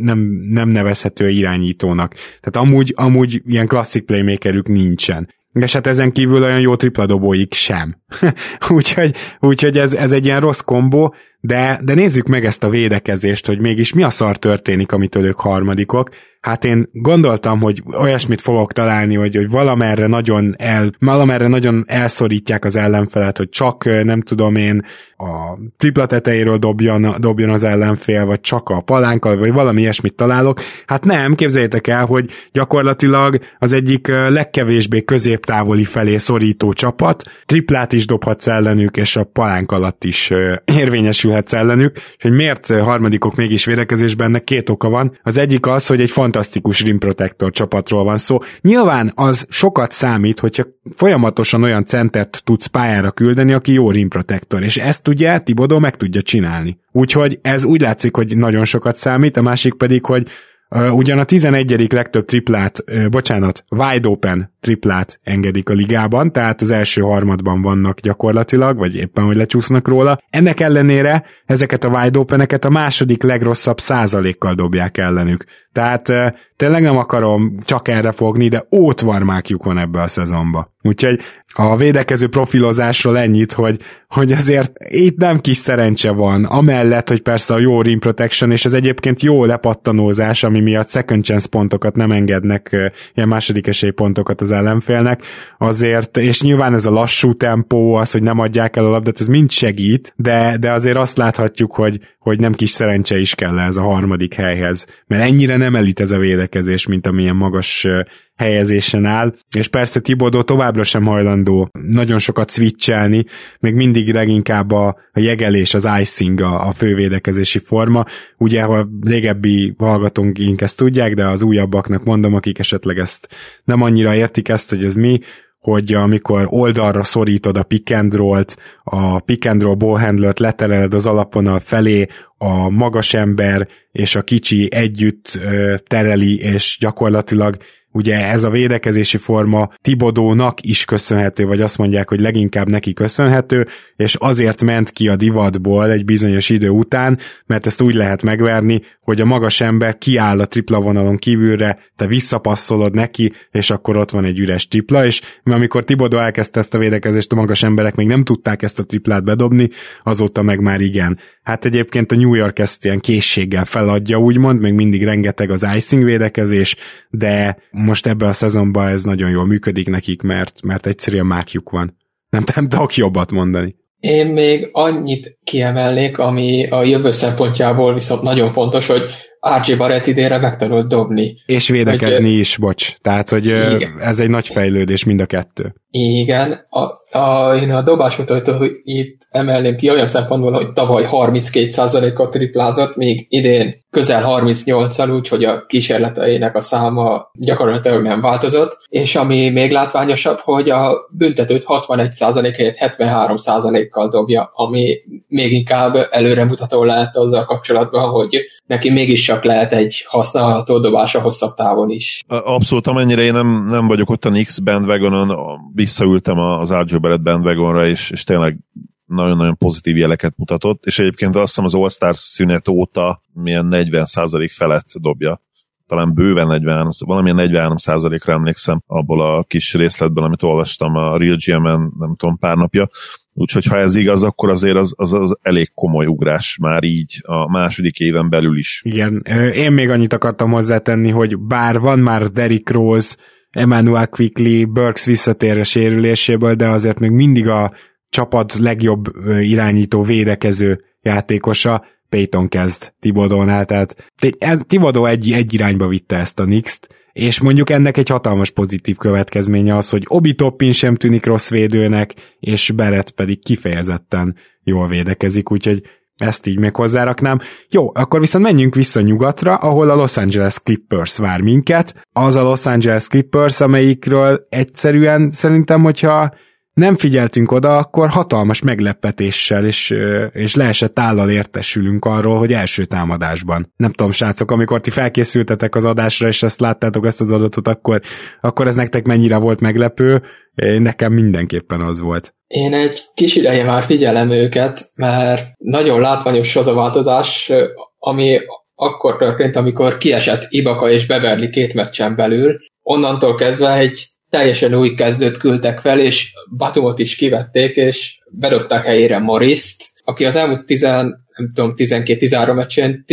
nem nevezhető irányítónak. Tehát amúgy ilyen klasszik playmakerük nincsen. És hát ezen kívül olyan jó tripladobóik sem. úgyhogy ez egy ilyen rossz kombó, de nézzük meg ezt a védekezést, hogy mégis mi a szar történik, amitől ők harmadikok. Hát én gondoltam, hogy olyasmit fogok találni, hogy valamerre nagyon elszorítják az ellenfelet, hogy csak nem tudom én a tripla tetejéről dobjon az ellenfél, vagy csak a palánkkal, vagy valami ilyesmit találok. Hát nem, képzeljétek el, hogy gyakorlatilag az egyik legkevésbé középtávoli felé szorító csapat, triplát is dobhatsz ellenük, és a palánk alatt is érvényesül érvényesülhetsz ellenük, és hogy miért harmadikok mégis védekezésben, ennek két oka van. Az egyik az, hogy egy fantasztikus rim protector csapatról van szó. Nyilván az sokat számít, hogyha folyamatosan olyan centert tudsz pályára küldeni, aki jó rim protector, és ezt ugye Thibodeau meg tudja csinálni. Úgyhogy ez úgy látszik, hogy nagyon sokat számít, a másik pedig, hogy ugyan a 11. legtöbb triplát, wide open triplát engedik a ligában, tehát az első harmadban vannak gyakorlatilag, vagy éppen, hogy lecsúsznak róla. Ennek ellenére ezeket a wide openeket a második legrosszabb százalékkal dobják ellenük. Tehát tényleg nem akarom csak erre fogni, de ótvarmákjuk van ebbe a szezonba. Úgyhogy a védekező profilozásról ennyit, hogy azért itt nem kis szerencse van, amellett, hogy persze a jó rim protection, és az egyébként jó lepattanózás, ami miatt second chance pontokat nem engednek, ilyen második esély pontokat az ellenfélnek, azért, és nyilván ez a lassú tempó, az, hogy nem adják el a labdát, ez mind segít, de azért azt láthatjuk, hogy nem kis szerencse is kell ez a harmadik helyhez, mert ennyire nem elit ez a védekezés, mint amilyen magas helyezésen áll, és persze Thibodeau továbbra sem hajlandó nagyon sokat switchelni, még mindig leginkább a jegelés, az icing a fővédekezési forma. Ugye, ha régebbi hallgatóink ezt tudják, de az újabbaknak mondom, akik esetleg ezt nem annyira értik ezt, hogy ez mi, hogy amikor oldalra szorítod a pick and rollt, a pick and roll ball handlert letereled az alapvonal felé, a magas ember és a kicsi együtt tereli, és gyakorlatilag ugye ez a védekezési forma Thibodeaunak is köszönhető, vagy azt mondják, hogy leginkább neki köszönhető, és azért ment ki a divatból egy bizonyos idő után, mert ezt úgy lehet megverni, hogy a magas ember kiáll a tripla vonalon kívülre, te visszapasszolod neki, és akkor ott van egy üres tripla, és amikor Thibodeau elkezdte ezt a védekezést, a magas emberek még nem tudták ezt a triplát bedobni, azóta meg már igen. Hát egyébként a New York ezt ilyen készséggel feladja, úgymond, még mindig rengeteg az icing védekezés, de most ebben a szezonban ez nagyon jól működik nekik, mert egyszerűen mákjuk van. Nem tudok jobbat mondani. Én még annyit kiemelnék, ami a jövő szempontjából viszont nagyon fontos, hogy R.J. Barrett idénre megtanult dobni. És védekezni is, bocs. Tehát, hogy igen. Ez egy nagy fejlődés mind a kettő. Igen. Én a dobásmutatót itt emelném ki olyan szempontból, hogy tavaly 32%-kal triplázott, még idén közel 38-al, úgyhogy a kísérleteinek a száma gyakorlatilag nem változott. És ami még látványosabb, hogy a büntetőt 61%-ért 73%-kal dobja, ami még inkább előremutató lehet azzal kapcsolatban, hogy neki mégis csak lehet egy használható dobása hosszabb távon is. Abszolút, amennyire én nem vagyok ott a Knicks bandwagonon, visszaültem az R.J. Barrett bandwagonra, és tényleg nagyon-nagyon pozitív jeleket mutatott, és egyébként azt hiszem az All-Star szünet óta milyen 40% felett dobja. Talán bőven 43%-ra emlékszem abból a kis részletből, amit olvastam a Real GM-en, nem tudom, pár napja. Úgyhogy ha ez igaz, akkor azért az elég komoly ugrás már így a második éven belül is. Igen, én még annyit akartam hozzátenni, hogy bár van már Derrick Rose, Emmanuel Quickley, Burks visszatérő sérüléséből, de azért még mindig a csapat legjobb irányító védekező játékosa Payton kezd Thibodeaunál, tehát Thibodeau egy irányba vitte ezt a Knickst, és mondjuk ennek egy hatalmas pozitív következménye az, hogy Obi Toppin sem tűnik rossz védőnek, és Barrett pedig kifejezetten jól védekezik, úgyhogy ezt így még hozzáraknám. Jó, akkor viszont menjünk vissza nyugatra, ahol a Los Angeles Clippers vár minket. Az a Los Angeles Clippers, amelyikről egyszerűen szerintem, hogyha nem figyeltünk oda, akkor hatalmas meglepetéssel és leesett állal értesülünk arról, hogy első támadásban. Nem tudom, srácok, amikor ti felkészültetek az adásra, és ezt láttátok, ezt az adatot, akkor ez nektek mennyire volt meglepő? Nekem mindenképpen az volt. Én egy kis ideje már figyelem őket, mert nagyon látványos az a változás, ami akkor történt, amikor kiesett Ibaka és Beverly két meccsen belül. Onnantól kezdve egy teljesen új kezdőt küldtek fel, és Batumot is kivették, és bedobták helyére Morrist, aki az elmúlt 12-13 meccsén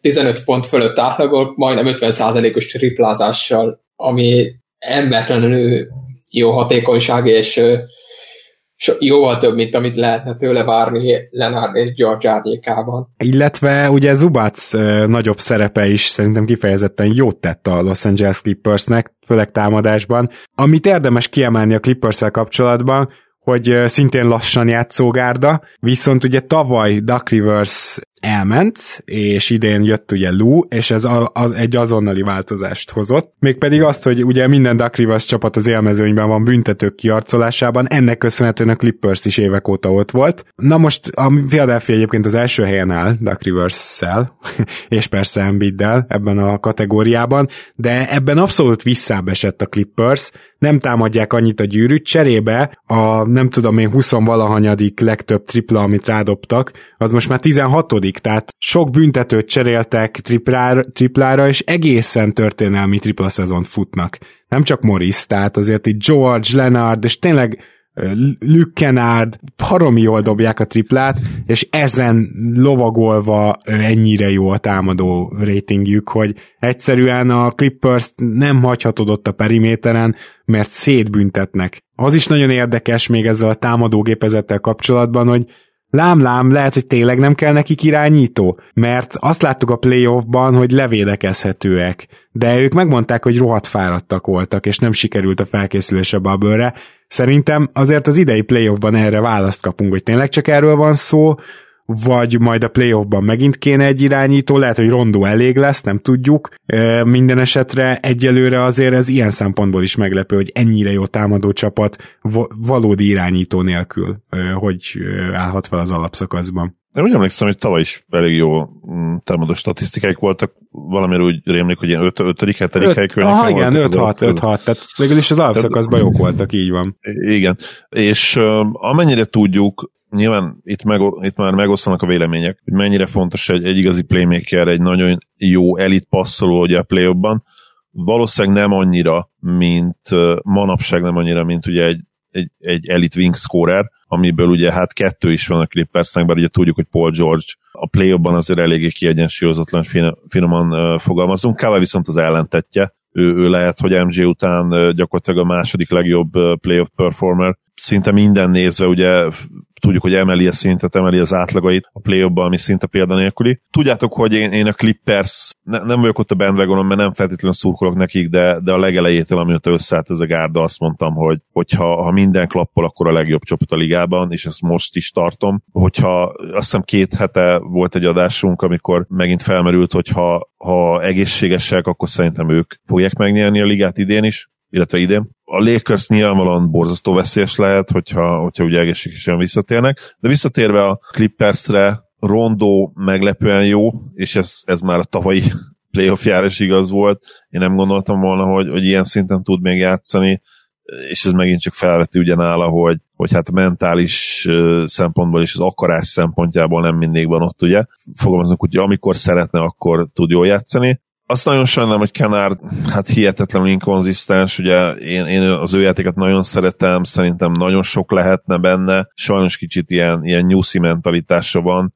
15 pont fölött átlagolt, majdnem 50%-os triplázással, ami embertelenül jó hatékonyság, és jóval több, mint amit lehetne tőle várni Leonard és George árnyékában. Illetve ugye Zubac nagyobb szerepe is szerintem kifejezetten jót tett a Los Angeles Clippersnek, főleg támadásban. Amit érdemes kiemelni a Clipperssel kapcsolatban, hogy szintén lassan játszó gárda, viszont ugye tavaly Duck Rivers elment, és idén jött ugye Lou, és ez egy azonnali változást hozott. Mégpedig azt, hogy ugye minden Duck Rivers csapat az élmezőnyben van büntetők kiarcolásában, ennek köszönhetően a Clippers is évek óta ott volt. Na most a Philadelphia egyébként az első helyen áll Duck Rivers-szel, és persze Embiiddel ebben a kategóriában, de ebben abszolút visszább esett a Clippers, nem támadják annyit a gyűrűt, cserébe a nem tudom én 20-valahanyadik legtöbb tripla, amit rádobtak, az most már 16. Tehát sok büntetőt cseréltek triplára, és egészen történelmi tripla szezont futnak. Nem csak Morris, tehát azért itt George, Leonard, és tényleg Luke Kennard baromi jól dobják a triplát, és ezen lovagolva ennyire jó a támadó ratingjük, hogy egyszerűen a Clippers-t nem hagyhatod ott a periméteren, mert szétbüntetnek. Az is nagyon érdekes még ezzel a támadógépezettel kapcsolatban, hogy lám, lehet, hogy tényleg nem kell nekik irányító, mert azt láttuk a playoffban, hogy levédekezhetőek, de ők megmondták, hogy rohadt fáradtak voltak, és nem sikerült a felkészülés a bubble-re. Szerintem azért az idei playoffban erre választ kapunk, hogy tényleg csak erről van szó, vagy majd a playoffban megint kéne egy irányító, lehet, hogy Rondó elég lesz, nem tudjuk. Minden esetre egyelőre azért ez ilyen szempontból is meglepő, hogy ennyire jó támadó csapat valódi irányító nélkül, hogy állhat fel az alapszakaszban. Én úgy emlékszem, hogy tavaly is elég jó támadó statisztikák voltak, valamire úgy rémlik, hogy ilyen 5. hely környéken voltak. Igen, 5-6, tehát végülis az alapszakaszban jók voltak, így van. Igen, és amennyire tudjuk, nyilván itt már megosztanak a vélemények, hogy mennyire fontos egy igazi playmaker, egy nagyon jó elit passzoló ugye a play-offban. Valószínűleg nem annyira, mint manapság nem annyira, mint ugye egy elit wing scorer, amiből ugye hát 2 is van a Clippersnek, bár ugye tudjuk, hogy Paul George a play-offban azért eléggé kiegyensúlyozatlan, finoman fogalmazunk. Kawhi viszont az ellentetje. Ő lehet, hogy MJ után gyakorlatilag a második legjobb playoff performer. Szinte minden nézve ugye tudjuk, hogy emeli a szintet, emeli az átlagait a play-offban, ami szinte példanélküli. Tudjátok, hogy én a Clippers, nem vagyok ott a bandwagonon, mert nem feltétlenül szurkolok nekik, de a legelejétől, amióta összeállt ez a gárda, azt mondtam, hogy ha minden klappol, akkor a legjobb csapat a ligában, és ezt most is tartom. Hogyha azt hiszem 2 hete volt egy adásunk, amikor megint felmerült, hogy ha egészségesek, akkor szerintem ők fogják megnyerni a ligát idén. A Lakers nyilvánvalóan borzasztó veszélyes lehet, hogyha ugye egészségesen visszatérnek, de visszatérve a Clippersre, Rondo meglepően jó, és ez már a tavalyi playoffjára is igaz volt. Én nem gondoltam volna, hogy ilyen szinten tud még játszani, és ez megint csak felveti ugyanála, hogy hát mentális szempontból és az akarás szempontjából nem mindig van ott, ugye. Fogalmazunk, hogy amikor szeretne, akkor tud jól játszani. Azt nagyon sajnálom, hogy Kennard hát hihetetlenül inkonzisztens, ugye én az ő játékát nagyon szeretem, szerintem nagyon sok lehetne benne, sajnos kicsit ilyen nyuszi mentalitása van,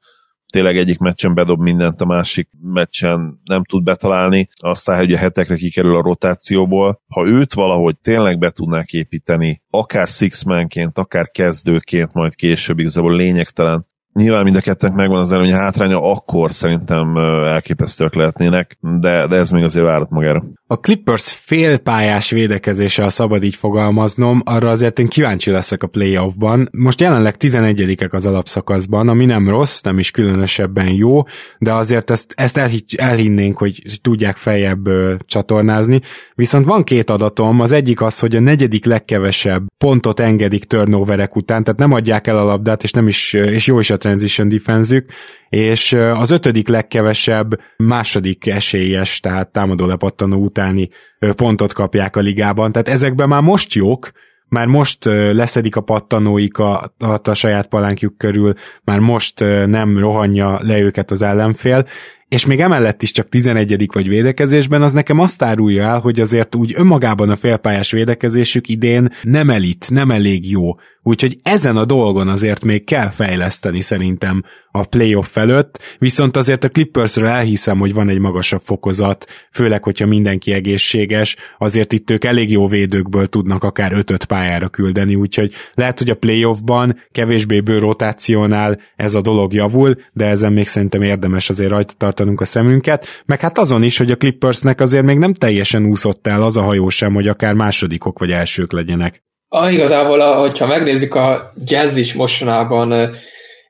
tényleg egyik meccsen bedob mindent, a másik meccsen nem tud betalálni, aztán ugye hetekre kikerül a rotációból. Ha őt valahogy tényleg be tudnák építeni, akár six-manként, akár kezdőként, majd később, igazából lényegtelen. Nyilván mind a kettőnek megvan az előnye, hátránya, akkor szerintem elképesztőek lehetnének, de ez még azért várat magára. A Clippers félpályás védekezése, ha szabad így fogalmaznom, arra azért én kíváncsi leszek a playoffban. Most jelenleg 11-ek az alapszakaszban, ami nem rossz, nem is különösebben jó, de azért ezt elhinnénk, hogy tudják feljebb csatornázni. Viszont van 2 adatom, az egyik az, hogy a 4. legkevesebb pontot engedik turnoverek után, tehát nem adják el a labdát, és jó is a transition defense-ük, és az 5. legkevesebb második esélyes, tehát támadó lepattanó utáni pontot kapják a ligában. Tehát ezekben már most jók, már most leszedik a pattanóikat a saját palánkjuk körül, már most nem rohanja le őket az ellenfél, és még emellett is csak 11. vagy védekezésben, az nekem azt árulja el, hogy azért úgy önmagában a félpályás védekezésük idén nem elit, nem elég jó. Úgyhogy ezen a dolgon azért még kell fejleszteni szerintem a playoff előtt, viszont azért a Clippersről elhiszem, hogy van egy magasabb fokozat, főleg, hogyha mindenki egészséges, azért itt ők elég jó védőkből tudnak akár 5-5 pályára küldeni, úgyhogy lehet, hogy a playoffban kevésbé bő rotációnál ez a dolog javul, de ezen még szerintem érdemes azért rajta tartanunk a szemünket, meg hát azon is, hogy a Clippersnek azért még nem teljesen úszott el az a hajó sem, hogy akár másodikok vagy elsők legyenek. Igazából, hogyha megnézzük, a Jazz is mostanában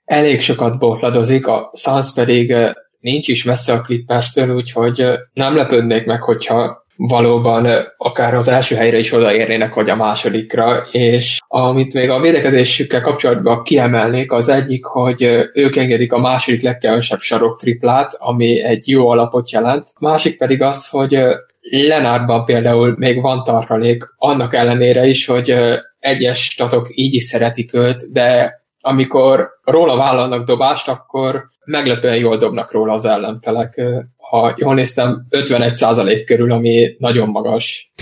elég sokat botladozik, a Suns pedig nincs is messze a Clipperstől, úgyhogy nem lepődnék meg, hogyha valóban akár az első helyre is odaérnének, vagy a másodikra, és amit még a védekezésükkel kapcsolatban kiemelnék, az egyik, hogy ők engedik a második legkevesebb sarok triplát, ami egy jó alapot jelent. Másik pedig az, hogy Leonardban például még van tartalék, annak ellenére is, hogy egyes statok így is szeretik őt, de amikor róla vállalnak dobást, akkor meglepően jól dobnak róla az ellenfelek. Ha jól néztem, 51% körül, ami nagyon magas.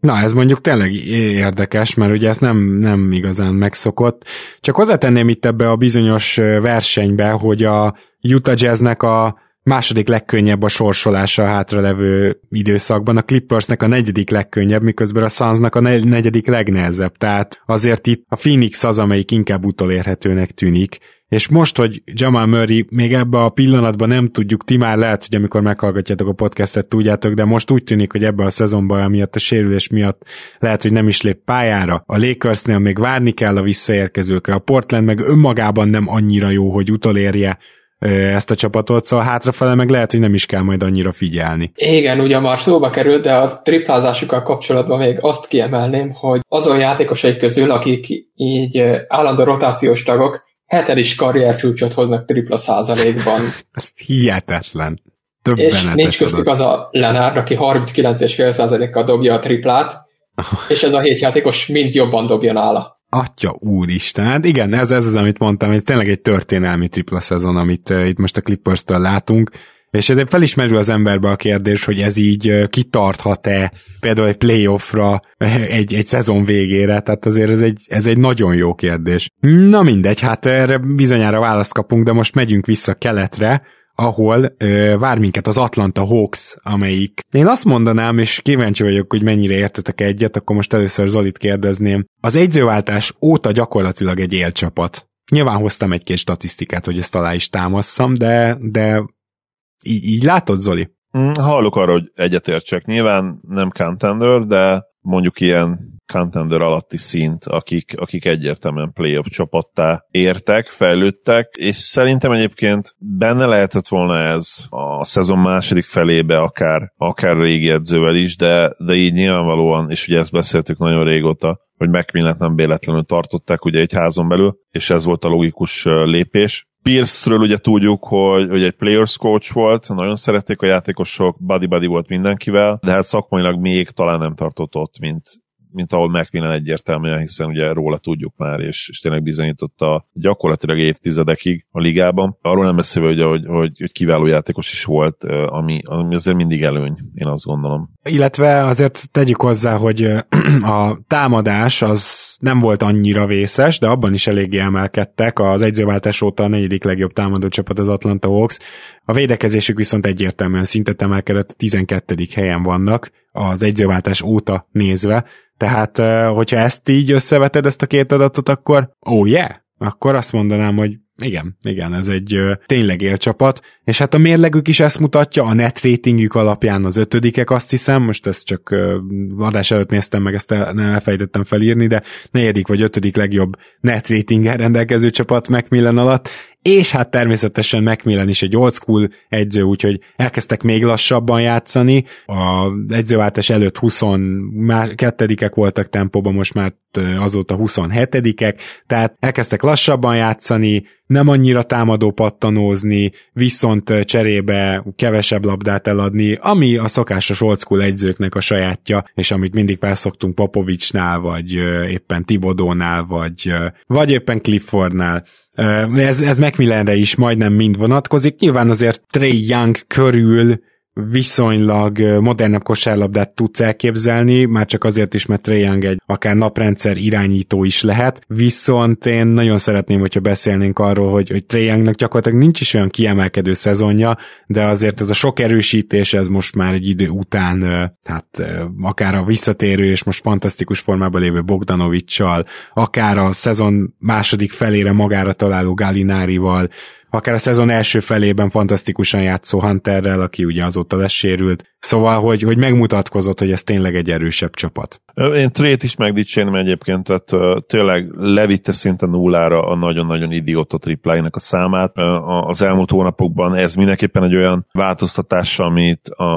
Na, ez mondjuk tényleg érdekes, mert ugye ez nem igazán megszokott. Csak hozzátenném itt ebbe a bizonyos versenybe, hogy a Utah Jazznek a második legkönnyebb a sorsolása a hátralevő időszakban, a Clippersnek a negyedik legkönnyebb, miközben a Sunsnak a negyedik legnehezebb, tehát azért itt a Phoenix az, amelyik inkább utolérhetőnek tűnik. És most, hogy Jamal Murray még ebbe a pillanatban nem tudjuk, ti már lehet, hogy amikor meghallgatjátok a podcastet, tudjátok, de most úgy tűnik, hogy ebbe a szezonban, amiatt a sérülés miatt lehet, hogy nem is lép pályára. A Lakersnél még várni kell a visszaérkezőkre, a Portland meg önmagában nem annyira jó, hogy utolérje ezt a csapatot, szóval hátrafele meg lehet, hogy nem is kell majd annyira figyelni. Igen, ugye már szóba került, de a triplázásukkal kapcsolatban még azt kiemelném, hogy azon játékosai közül, akik így állandó rotációs tagok, heten is karriercsúcsot hoznak tripla százalékban. Ez hihetetlen. És nincs köztük az a Lenár, aki 39,5%-kal dobja a triplát, és ez a hét játékos mind jobban dobja nála. Atya úristen, hát igen, ez az, amit mondtam, ez tényleg egy történelmi tripla szezon, amit itt most a Clippers-től látunk, és ezért felismerül az emberbe a kérdés, hogy ez így kitarthat-e például egy playoffra egy szezon végére, tehát azért ez egy nagyon jó kérdés. Na mindegy, hát erre bizonyára választ kapunk, de most megyünk vissza keletre, ahol vár minket az Atlanta Hawks, amelyik. Én azt mondanám, és kíváncsi vagyok, hogy mennyire értetek egyet, akkor most először Zolit kérdezném. Az edzőváltás óta gyakorlatilag egy élcsapat. Nyilván hoztam egy-két statisztikát, hogy ezt alá is támasszam, de így látod, Zoli? Hallok arra, hogy egyetértsek. Nyilván nem contender, de mondjuk ilyen contender alatti szint, akik egyértelműen play-off csapattá értek, fejlődtek, és szerintem egyébként benne lehetett volna ez a szezon második felébe akár régi edzővel is, de így nyilvánvalóan, és ugye ezt beszéltük nagyon régóta, hogy McMillent nem véletlenül tartották ugye egy házon belül, és ez volt a logikus lépés. Pierce-ről ugye tudjuk, hogy egy players coach volt, nagyon szerették a játékosok, buddy-buddy volt mindenkivel, de hát szakmailag még talán nem tartott ott, mint ahol McMillan egyértelműen, hiszen ugye róla tudjuk már, és tényleg bizonyította gyakorlatilag évtizedekig a ligában. Arról nem beszélve, hogy kiváló játékos is volt, ami azért mindig előny, én azt gondolom. Illetve azért tegyük hozzá, hogy a támadás az nem volt annyira vészes, de abban is eléggé emelkedtek. Az edzőváltás óta a negyedik legjobb támadó csapat az Atlanta Hawks. A védekezésük viszont egyértelműen szintet emelkedett, 12. helyen vannak az edzőváltás óta nézve. Tehát, hogyha ezt így összeveted, ezt a két adatot, akkor oh yeah, akkor azt mondanám, hogy igen, ez egy tényleg élcsapat, és hát a mérlegük is ezt mutatja, a net ratingjük alapján az ötödikek, azt hiszem, most ezt csak adás előtt néztem meg, ezt nem elfejtettem felírni, de negyedik vagy ötödik legjobb net ratinggel rendelkező csapat McMillan alatt, és hát természetesen McMillan is egy old school edző, úgyhogy elkezdtek még lassabban játszani, a edzőváltás előtt 22-ek voltak tempóban, most már azóta 27-ek, tehát elkezdtek lassabban játszani, nem annyira támadó pattanózni, viszont cserébe kevesebb labdát eladni, ami a szokásos old school edzőknek a sajátja, és amit mindig felszoktunk Popovicsnál, vagy éppen Thibodeaunál, vagy éppen Cliffordnál. Ez McMillanre is majdnem mind vonatkozik. Nyilván azért Trae Young körül viszonylag modernabb kosárlabdát tudsz elképzelni, már csak azért is, mert Trae Young egy akár naprendszer irányító is lehet, viszont én nagyon szeretném, hogyha beszélnénk arról, hogy Trae Youngnak gyakorlatilag nincs is olyan kiemelkedő szezonja, de azért ez a sok erősítés, ez most már egy idő után, hát akár a visszatérő és most fantasztikus formában lévő Bogdanovićsal, akár a szezon második felére magára találó Gallinarival, akár a szezon első felében fantasztikusan játszó Hunterrel, aki ugye azóta lesérült. Szóval, hogy megmutatkozott, hogy ez tényleg egy erősebb csapat. Én Trét is megdicsérném egyébként, tehát tényleg levitte szinte nullára a nagyon-nagyon idióta tripláinak a számát. Az elmúlt hónapokban ez mindenképpen egy olyan változtatás,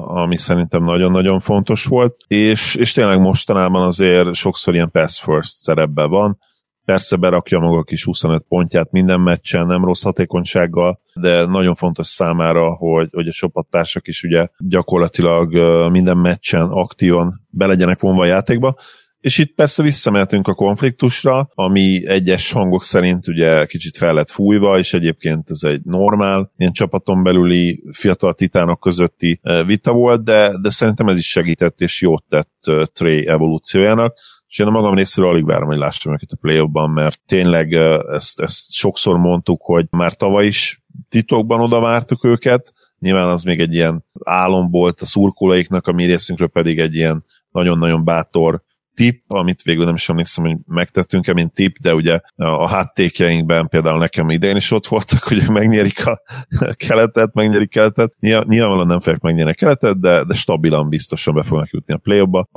ami szerintem nagyon-nagyon fontos volt, és tényleg mostanában azért sokszor ilyen pass first szerepben van. Persze berakja maga a kis 25 pontját minden meccsen, nem rossz hatékonysággal, de nagyon fontos számára, hogy a csapattársak is ugye gyakorlatilag minden meccsen aktívan be legyenek vonva a játékba. És itt persze visszamehetünk a konfliktusra, ami egyes hangok szerint ugye kicsit fel lett fújva, és egyébként ez egy normál, ilyen csapaton belüli fiatal titánok közötti vita volt, de szerintem ez is segített és jót tett Trae evolúciójának. És én a magam részéről alig várom, hogy lássam őket a play-offban, mert tényleg ezt sokszor mondtuk, hogy már tavaly is titokban oda vártuk őket, nyilván az még egy ilyen álom volt a szurkolóiknak, a mi részünkről pedig egy ilyen nagyon-nagyon bátor tipp, amit végül nem is emlékszem, hogy megtettünk-e, mint tipp, de ugye a háttékjeinkben például nekem idén is ott voltak, hogy megnyerik a keletet, Nyilvánvalóan nem fogják megnyerni a keletet, de stabilan biztosan be fognak jutni a play-offba,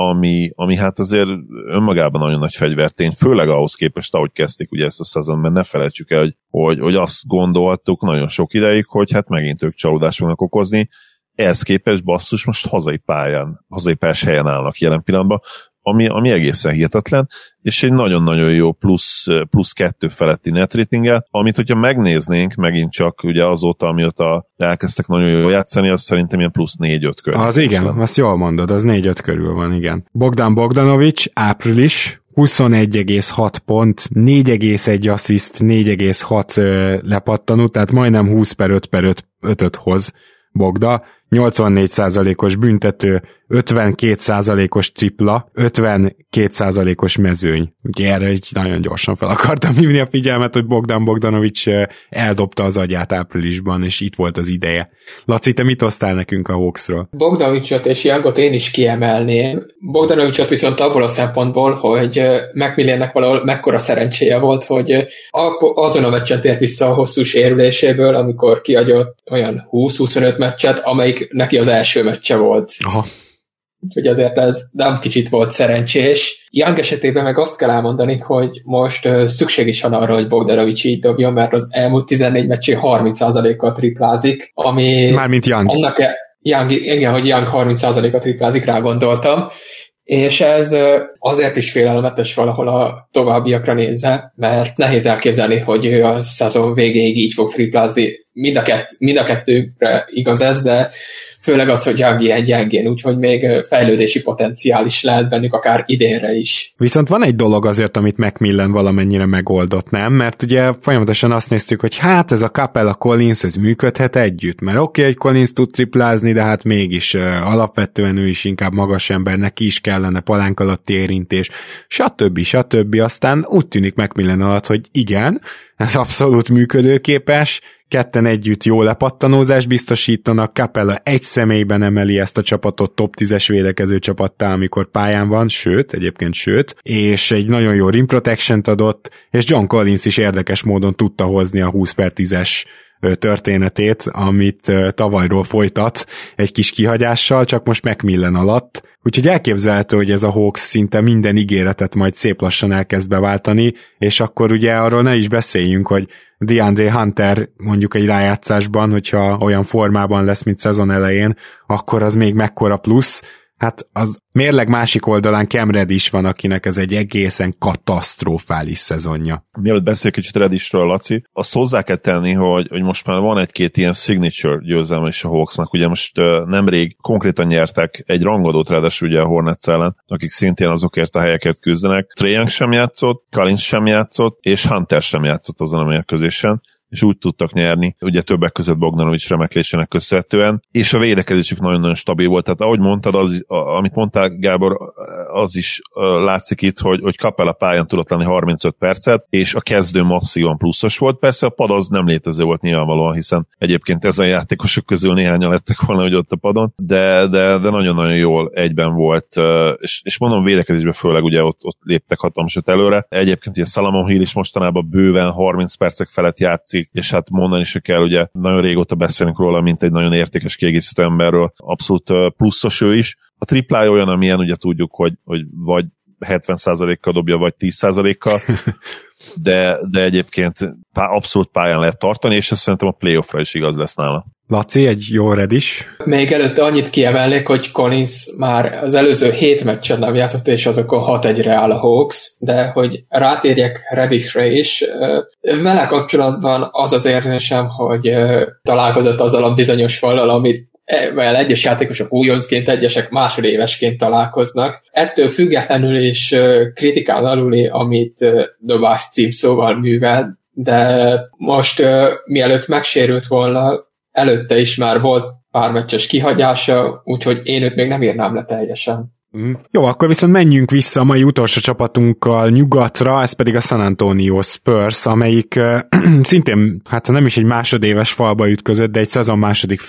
ami hát azért önmagában nagyon nagy fegyvertény, főleg ahhoz képest, ahogy kezdték ugye ezt a szezon, mert ne felejtsük el, hogy azt gondoltuk nagyon sok ideig, hogy hát megint ők csalódást fognak okozni. Ehhez képest basszus most hazai pályás helyen állnak jelen pillanatban, ami egészen hihetetlen, és egy nagyon-nagyon jó plusz 2 feletti net ratinggel, amit hogyha megnéznénk megint csak ugye azóta, amióta elkezdtek nagyon jól játszani, az szerintem ilyen plusz 4-5 körül. Az igen, azt jól mondod, az 4-5 körül van, igen. Bogdan Bogdanović, április, 21,6 pont, 4,1 assziszt, 4,6 lepattanó, tehát majdnem 20 per 5 per 5-öt hoz Bogda, 84%-os büntető, 52%-os tripla, 52%-os mezőny. Ugye erre így nagyon gyorsan fel akartam hívni a figyelmet, hogy Bogdan Bogdanović eldobta az agyát áprilisban, és itt volt az ideje. Laci, te mit osztál nekünk a Hawksról? Bogdanovićot és Youngot én is kiemelném. Bogdanovićot viszont abból a szempontból, hogy Macmillannek valahol mekkora szerencséje volt, hogy azon a meccsen tért vissza a hosszú sérüléséből, amikor kiadott olyan 20-25 meccset, amelyik neki az első meccse volt. Aha. Úgyhogy azért ez nem kicsit volt szerencsés. Young esetében meg azt kell elmondani, hogy most szükség is van arra, hogy Bogdanović így dobjon, mert az elmúlt 14 meccsé 30%-kal triplázik, ami... Mármint Young. Igen, hogy Young 30%-kal triplázik, rá gondoltam. És ez azért is félelmetes valahol a továbbiakra nézve, mert nehéz elképzelni, hogy ő a szezon végéig így fog triplázni. Mind a kettőre igaz ez, de főleg az, hogy gyengén, úgyhogy még fejlődési potenciál is lehet bennük, akár idénre is. Viszont van egy dolog azért, amit Macmillan valamennyire megoldott, nem? Mert ugye folyamatosan azt néztük, hogy hát ez a Capella Collins, ez működhet együtt, mert oké, hogy Collins tud triplázni, de hát mégis alapvetően ő is inkább magas ember, neki is kellene palánk alatti érintés, stb. Aztán úgy tűnik Macmillan alatt, hogy igen, ez abszolút működőképes, ketten együtt jó lepattanózást biztosítanak, Capella egy személyben emeli ezt a csapatot top 10-es védekező csapattá, amikor pályán van, sőt, és egy nagyon jó rim protection-t adott, és John Collins is érdekes módon tudta hozni a 20 per 10-es történetét, amit tavalyról folytat egy kis kihagyással, csak most Macmillan alatt. Úgyhogy elképzelhető, hogy ez a Hawks szinte minden ígéretet majd szép lassan elkezd beváltani, és akkor ugye arról ne is beszéljünk, hogy DeAndre Hunter mondjuk egy rájátszásban, hogyha olyan formában lesz, mint szezon elején, akkor az még mekkora plusz. Hát az mérleg másik oldalán Cam Reddish van, akinek ez egy egészen katasztrofális szezonja. Mielőtt beszél kicsit Reddishről, Laci, azt hozzá kell tenni, hogy most már van egy-két ilyen signature győzelme is a Hawksnak. Ugye most nemrég konkrétan nyertek egy rangadót, ráadásul ugye a Hornets ellen, akik szintén azokért a helyekért küzdenek. Trae Young sem játszott, Collins sem játszott, és Hunter sem játszott azon a mérkőzésen, és úgy tudtak nyerni, ugye többek között Bogdanović remeklésének köszönhetően, és a védekezésük nagyon-nagyon stabil volt. Tehát ahogy mondtad, amit mondtál, Gábor, az is látszik itt, hogy Capella pályán tudott lenni 35 percet, és a kezdő masszívan pluszos volt. Persze a pad az nem létező volt nyilvánvalóan, hiszen egyébként ezen játékosok közül néhányan lettek volna, hogy ott a padon, de nagyon-nagyon jól egyben volt, és mondom védekezésben főleg ugye ott léptek hatalmasat előre. Egyébként ugye Salomon Hill is mostanában bőven 30 percek felett játszik, pedig, és hát mondani se kell, ugye nagyon régóta beszélünk róla, mint egy nagyon értékes kiegészítő emberről, abszolút pluszos ő is. A triplája olyan, amilyen ugye tudjuk, hogy vagy 70%-kal dobja, vagy 10%-kal, de egyébként abszolút pályán lehet tartani, és ez szerintem a playoffra is igaz lesz nála. Laci, egy jó Reddish. Még előtte annyit kiemelnék, hogy Collins már az előző 7 meccsen nem játszott, és azokon 6-1-re áll a Hawks, de hogy rátérjek Reddishre is, vele kapcsolatban az az érzésem, hogy találkozott azzal a bizonyos fallal, amit egyes játékosok újoncként, egyesek másodévesként találkoznak. Ettől függetlenül és kritikán aluli, amit Dobás címszóval művel, de most mielőtt megsérült volna, előtte is már volt pár meccses kihagyása, úgyhogy én őt még nem írnám le teljesen. Mm. Jó, akkor viszont menjünk vissza a mai utolsó csapatunkkal nyugatra, ez pedig a San Antonio Spurs, amelyik szintén, hát nem is egy másodéves falba ütközött, de egy szezon második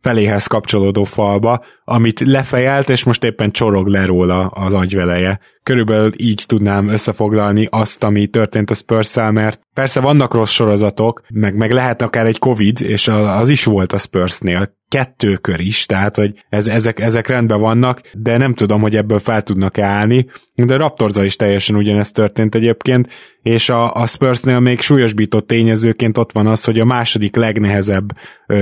feléhez kapcsolódó falba, amit lefejelt, és most éppen csorog le róla az agyveleje. Körülbelül így tudnám összefoglalni azt, ami történt a Spurs-szel, mert persze vannak rossz sorozatok, meg lehet akár egy Covid, és az is volt a Spurs-nél. 2 kör is, tehát hogy ezek rendben vannak, de nem tudom, hogy ebből fel tudnak állni, de Raptorzzal is teljesen ugyanezt történt egyébként, és a Spursnél még súlyosbító tényezőként ott van az, hogy a második legnehezebb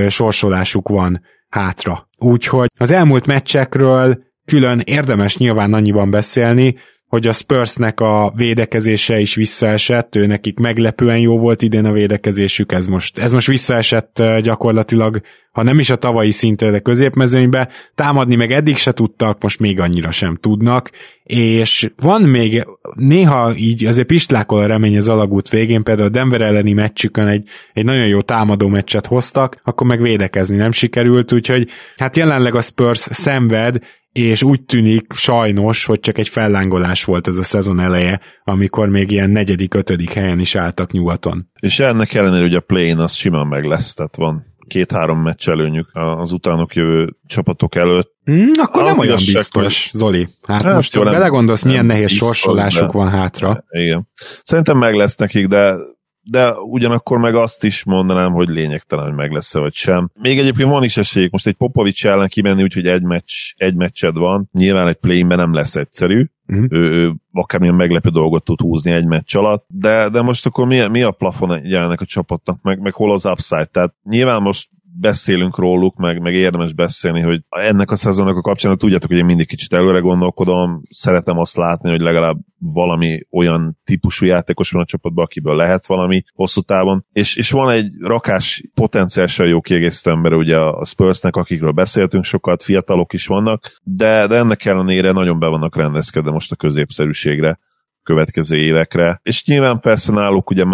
sorsolásuk van hátra. Úgyhogy az elmúlt meccsekről külön érdemes nyilván annyiban beszélni, hogy a Spursnek a védekezése is visszaesett, ő nekik meglepően jó volt idén a védekezésük, ez most visszaesett gyakorlatilag, ha nem is a tavalyi szintre, de középmezőnybe, támadni meg eddig se tudtak, most még annyira sem tudnak, és van még néha így azért pislákol a remény az alagút végén, például a Denver elleni meccsükön egy nagyon jó támadó meccset hoztak, akkor meg védekezni nem sikerült, úgyhogy hát jelenleg a Spurs szenved, és úgy tűnik sajnos, hogy csak egy fellángolás volt ez a szezon eleje, amikor még ilyen 4.-5. helyen is álltak nyugaton. És ennek ellenére ugye a play-in az simán meg lesz, tehát van 2-3 meccs előnyük az utánok jövő csapatok előtt. Akkor nem olyan biztos, hogy... Zoli. Hát most jól belegondolsz, milyen nehéz sorsolásuk van hátra. Igen. Szerintem meg lesz nekik, de ugyanakkor meg azt is mondanám, hogy lényegtelen, hogy meg lesz-e vagy sem. Még egyébként van is esélyük most egy Popovich ellen kimenni, úgyhogy egy meccsed van. Nyilván egy play-inben nem lesz egyszerű. Uh-huh. Ő akármilyen meglepő dolgot tud húzni egy meccs alatt, de most akkor mi a plafon jelennek a csapatnak, meg hol az upside? Tehát nyilván most beszélünk róluk, meg érdemes beszélni, hogy ennek a szezonnak a kapcsán, tudjátok, hogy én mindig kicsit előre gondolkodom, szeretem azt látni, hogy legalább valami olyan típusú játékos van a csapatban, akiből lehet valami hosszú távon, és van egy rakás potenciálisan jó kiegészítő ember ugye a Spursnek, akikről beszéltünk sokat, fiatalok is vannak, de ennek ellenére nagyon be vannak rendezkedve most a középszerűségre, következő évekre, és nyilván persze náluk ugye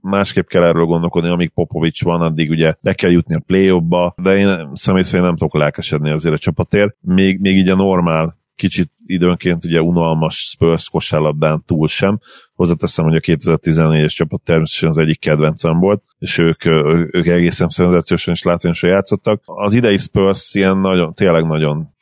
másképp kell erről gondolkodni, amíg Popovich van, addig ugye le kell jutni a play-offba, de én személy szerint nem tudok lelkesedni azért a csapatért. Még így a normál, kicsit időnként ugye unalmas Spurs kosárlabdán túl sem. Hozzáteszem, hogy a 2014-es csapat természetesen az egyik kedvencem volt, és ők egészen szenzációsan és látványosan játszottak. Az idei Spurs ilyen nagyon, tényleg nagyon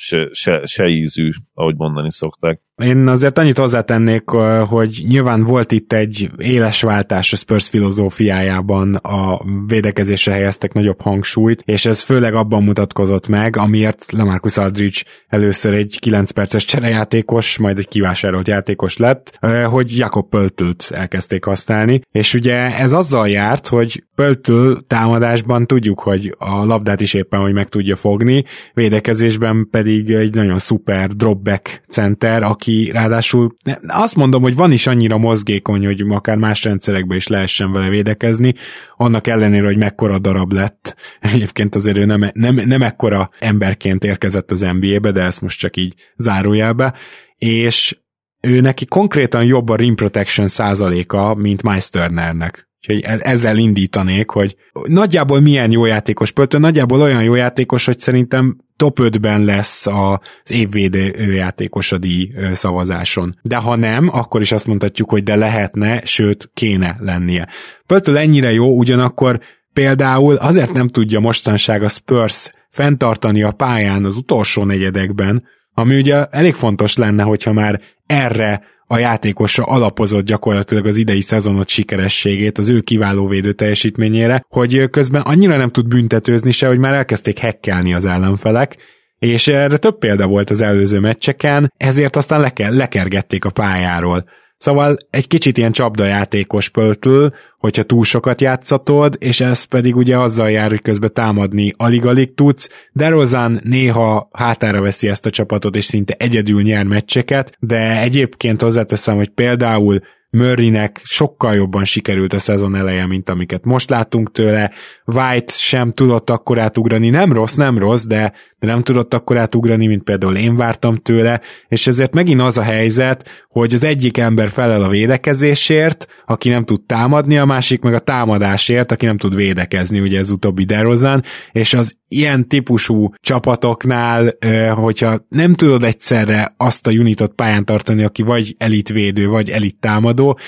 se ízű, ahogy mondani szokták. Én azért annyit hozzátennék, hogy nyilván volt itt egy éles váltás a Spurs filozófiájában, a védekezésre helyeztek nagyobb hangsúlyt, és ez főleg abban mutatkozott meg, amiért LaMarcus Aldridge először egy 9 perces cserejátékos, majd egy kivásárolt játékos lett, hogy Jakob Pöltlt elkezdték használni, és ugye ez azzal járt, hogy Pöltl támadásban tudjuk, hogy a labdát is éppen, hogy meg tudja fogni, védekezésben pedig egy nagyon szuper dropback center, aki ráadásul azt mondom, hogy van is annyira mozgékony, hogy akár más rendszerekben is lehessen vele védekezni, annak ellenére, hogy mekkora darab lett. Egyébként azért ő nem ekkora emberként érkezett az NBA-be, de ezt most csak így zárójelbe, és ő neki konkrétan jobb a rim protection százaléka, mint Miles Turnernek. Úgyhogy ezzel indítanék, hogy nagyjából milyen jó játékos Pöltl, nagyjából olyan jó játékos, hogy szerintem top 5-ben lesz az évvédő játékos a díj szavazáson. De ha nem, akkor is azt mondhatjuk, hogy de lehetne, sőt kéne lennie. Pöltl ennyire jó, ugyanakkor például azért nem tudja mostanság a Spurs fenntartani a pályán az utolsó negyedekben, ami ugye elég fontos lenne, hogyha már erre a játékosra alapozott gyakorlatilag az idei szezonot sikerességét, az ő kiváló védő teljesítményére, hogy közben annyira nem tud büntetőzni se, hogy már elkezdték hekkelni az ellenfelek, és erre több példa volt az előző meccseken, ezért aztán lekergették a pályáról. Szóval egy kicsit ilyen csapdajátékos Pöltl, hogyha túl sokat játszatod, és ez pedig ugye azzal jár, hogy közben támadni alig-alig tudsz. DeRozan néha hátára veszi ezt a csapatot, és szinte egyedül nyer meccseket, de egyébként hozzáteszem, hogy például Murraynek sokkal jobban sikerült a szezon eleje, mint amiket most láttunk tőle. White sem tudott akkor átugrani, nem rossz, de nem tudott akkor átugrani, mint például én vártam tőle, és ezért megint az a helyzet, hogy az egyik ember felel a védekezésért, aki nem tud támadni, a másik meg a támadásért, aki nem tud védekezni, ugye ez utóbbi DeRozan, és az ilyen típusú csapatoknál, hogyha nem tudod egyszerre azt a unitot pályán tartani, aki vagy elitvédő, vagy elittámadó,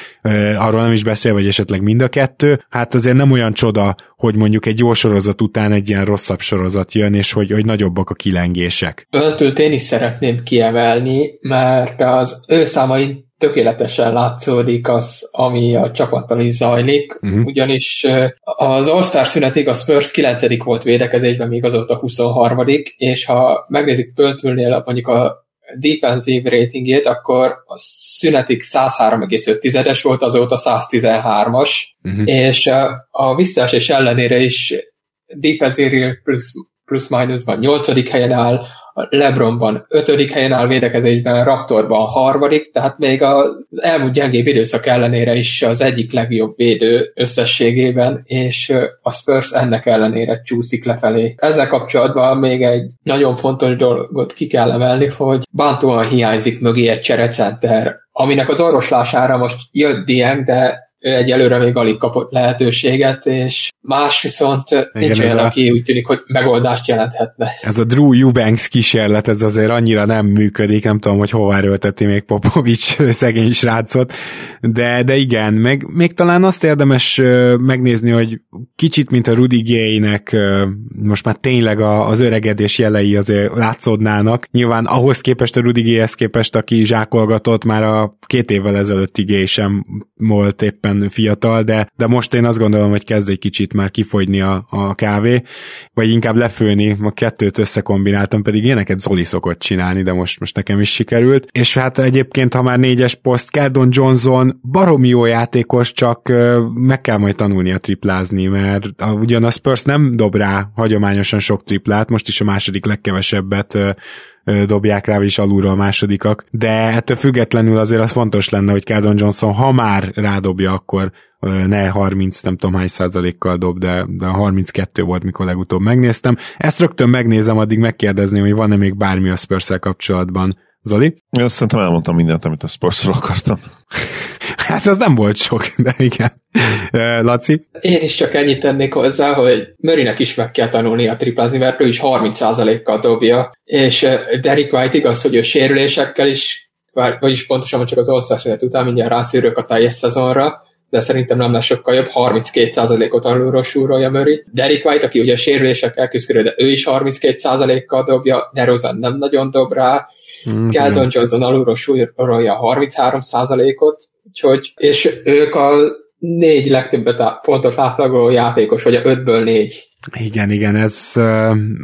arról nem is beszél, vagy esetleg mind a kettő, hát azért nem olyan csoda, hogy mondjuk egy jó sorozat után egy ilyen rosszabb sorozat jön, és hogy nagyobbak a kilengések. Pöltlt én is szeretném kiemelni, mert az ő számain tökéletesen látszódik az, ami a csapattal is zajlik, ugyanis az All-Star szünetig a Spurs 9. volt védekezésben, még azóta 23. és ha megnézik Pöltlnél mondjuk a defensive ratingjét, akkor a szünetig 103,5-es volt, azóta 113-as, és a visszaesés ellenére is defensive plusz-minuszban 8. helyen áll, LeBronban 5. helyen áll védekezésben, Raptorban 3, tehát még az elmúlt gyengébb időszak ellenére is az egyik legjobb védő összességében, és a Spurs ennek ellenére csúszik lefelé. Ezzel kapcsolatban még egy nagyon fontos dolgot ki kell emelni, hogy bántóan hiányzik mögé egy cserecenter, aminek az orvoslására most jött Dieng, de ő egyelőre még alig kapott lehetőséget, és más viszont nincs olyan, aki úgy tűnik, hogy megoldást jelenthetne. Ez a Drew Eubanks kísérlet, ez azért annyira nem működik, nem tudom, hogy hová rölteti még Popovich szegény srácot, de igen, meg még talán azt érdemes megnézni, hogy kicsit, mint a Rudy Gay-nek most már tényleg az öregedés jelei azért látszódnának. Nyilván ahhoz képest, a Rudy Gay-hez képest, aki zsákolgatott, már a 2 évvel ezelőtti Gay sem volt éppen fiatal, de most én azt gondolom, hogy kezd egy kicsit már kifogyni a kávé, vagy inkább lefőni, a 2-t összekombináltam, pedig ilyeneket Zoli szokott csinálni, de most nekem is sikerült, és hát egyébként, ha már 4-es poszt, Keldon Johnson baromi jó játékos, csak meg kell majd tanulnia triplázni, mert ugyan a Spurs nem dob rá hagyományosan sok triplát, most is a második legkevesebbet dobják rá, és alulról a másodikak, de ettől függetlenül azért az fontos lenne, hogy Keldon Johnson, ha már rádobja, akkor ne 30, nem tudom hány százalékkal dob, de 32 volt, mikor legutóbb megnéztem. Ezt rögtön megnézem, addig megkérdezném, hogy van-e még bármi a Spurs-szel kapcsolatban. Zoli? Én azt szerintem elmondtam mindent, amit a Spurs-ról akartam. Hát az nem volt sok, de igen. Laci? Én is csak ennyit tennék hozzá, hogy Murraynek is meg kell tanulni a triplázni, mert ő is 30%-kal dobja, és Derrick White igaz, hogy ő sérülésekkel is, vagyis pontosan csak az All-Star után mindjárt rászűrök a teljes szezonra, de szerintem nem lesz sokkal jobb, 32%-ot alulról súrolja Murray. Derrick White, aki ugye sérülésekkel küzdködő, de ő is 32%-kal dobja, DeRozan nem nagyon dob rá, Keldon Johnson alulról súrolja 33%-ot, úgyhogy, és ők a 4 legtöbbet pontot átlagoló játékos, vagy a 5-ből 4. Igen,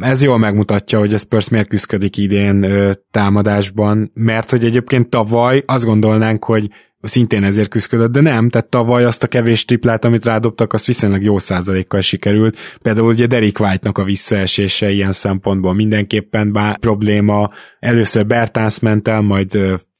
ez jól megmutatja, hogy a Spurs miért küzdködik idén támadásban, mert hogy egyébként tavaly azt gondolnánk, hogy szintén ezért küzdködött, de nem, tehát tavaly azt a kevés triplát, amit rádobtak, azt viszonylag jó százalékkal sikerült. Például ugye Derrick White-nak a visszaesése ilyen szempontból mindenképpen probléma. Először Bertans ment el, majd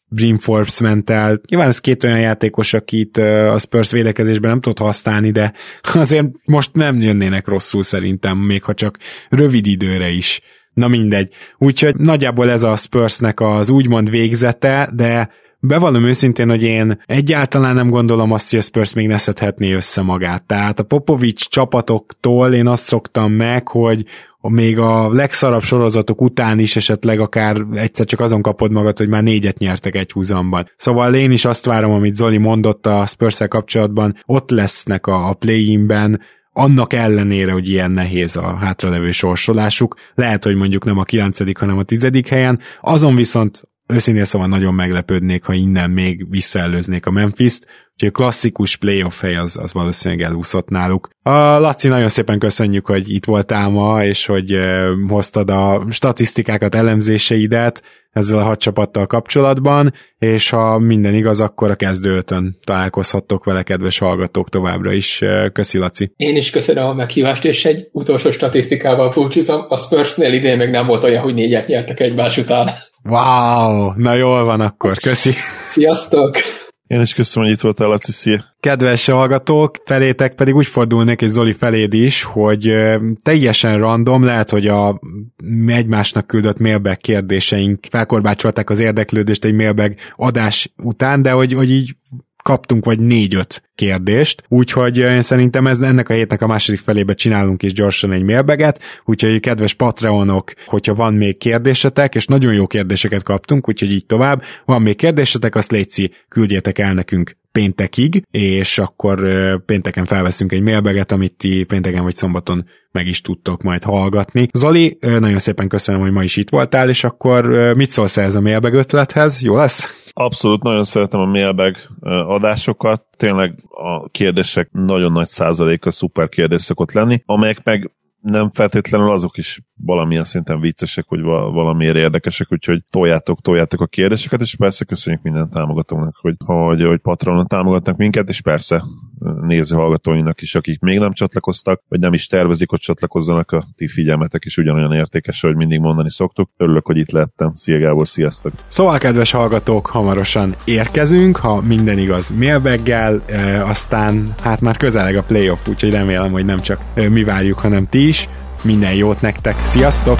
Brim Forbes ment el. Nyilván ez 2 olyan játékos, akit a Spurs védekezésben nem tud használni, de azért most nem jönnének rosszul szerintem, még ha csak rövid időre is. Na mindegy. Úgyhogy nagyjából ez a Spursnek az úgymond végzete, de bevallom őszintén, hogy én egyáltalán nem gondolom azt, hogy a Spurs még ne szedhetné össze magát. Tehát a Popovich csapatoktól én azt szoktam meg, hogy még a legszarabb sorozatok után is esetleg akár egyszer csak azon kapod magad, hogy már 4-et nyertek egy húzamban. Szóval én is azt várom, amit Zoli mondott a Spurs-szel kapcsolatban, ott lesznek a play-inben, annak ellenére, hogy ilyen nehéz a hátralevő sorsolásuk, lehet, hogy mondjuk nem a 9., hanem a 10. helyen, azon viszont őszintén szóval nagyon meglepődnék, ha innen még visszaellőznék a Memphist, úgyhogy a klasszikus playoff hely az valószínűleg elúszott náluk. A Laci, nagyon szépen köszönjük, hogy itt voltál ma, és hogy hoztad a statisztikákat, elemzéseidet ezzel a 6 csapattal kapcsolatban, és ha minden igaz, akkor a kezdőötön találkozhattok vele, kedves hallgatók, továbbra is. Köszi, Laci. Én is köszönöm a meghívást, és egy utolsó statisztikával búcsúzom. A Spursnél idén még nem volt olyan, hogy 4-et nyertek egymás után. Wow! Na jól van akkor, köszi! Sziasztok! Én is köszönöm, hogy itt voltál, Laci, szia! Kedves hallgatók, felétek pedig úgy fordulnék, és Zoli feléd is, hogy teljesen random, lehet, hogy a egymásnak küldött mailbag kérdéseink felkorbácsolták az érdeklődést egy mailbag adás után, de hogy így kaptunk vagy 4-5 kérdést, úgyhogy én szerintem ennek a hétnek a második felébe csinálunk is gyorsan egy mailbaget, úgyhogy kedves Patreonok, hogyha van még kérdésetek, és nagyon jó kérdéseket kaptunk, úgyhogy így tovább, van még kérdésetek, azt léci, küldjétek el nekünk péntekig, és akkor pénteken felveszünk egy mailbaget, amit ti pénteken vagy szombaton meg is tudtok majd hallgatni. Zoli, nagyon szépen köszönöm, hogy ma is itt voltál, és akkor mit szólsz ez a mailbag ötlethez? Jó lesz? Abszolút, nagyon szeretem a mailbag adásokat, tényleg a kérdések nagyon nagy százaléka szuper kérdés szokott lenni, amelyek meg nem feltétlenül, azok is valamilyen szinten viccesek, hogy valamiért érdekesek, úgyhogy toljátok a kérdéseket, és persze köszönjük minden támogatónak, hogy Patronon támogatnak minket, és persze néző hallgatóinak is, akik még nem csatlakoztak, vagy nem is tervezik, hogy csatlakozzanak, a ti figyelmetek is ugyanolyan értékes, hogy mindig mondani szoktuk. Örülök, hogy itt lettem. Szia, Gábor, sziasztok! Szóval, kedves hallgatók, hamarosan érkezünk, ha minden igaz, mailbaggel, aztán hát már közeleg a playoff, úgyhogy remélem, hogy nem csak mi várjuk, hanem ti is. Minden jót nektek, sziasztok!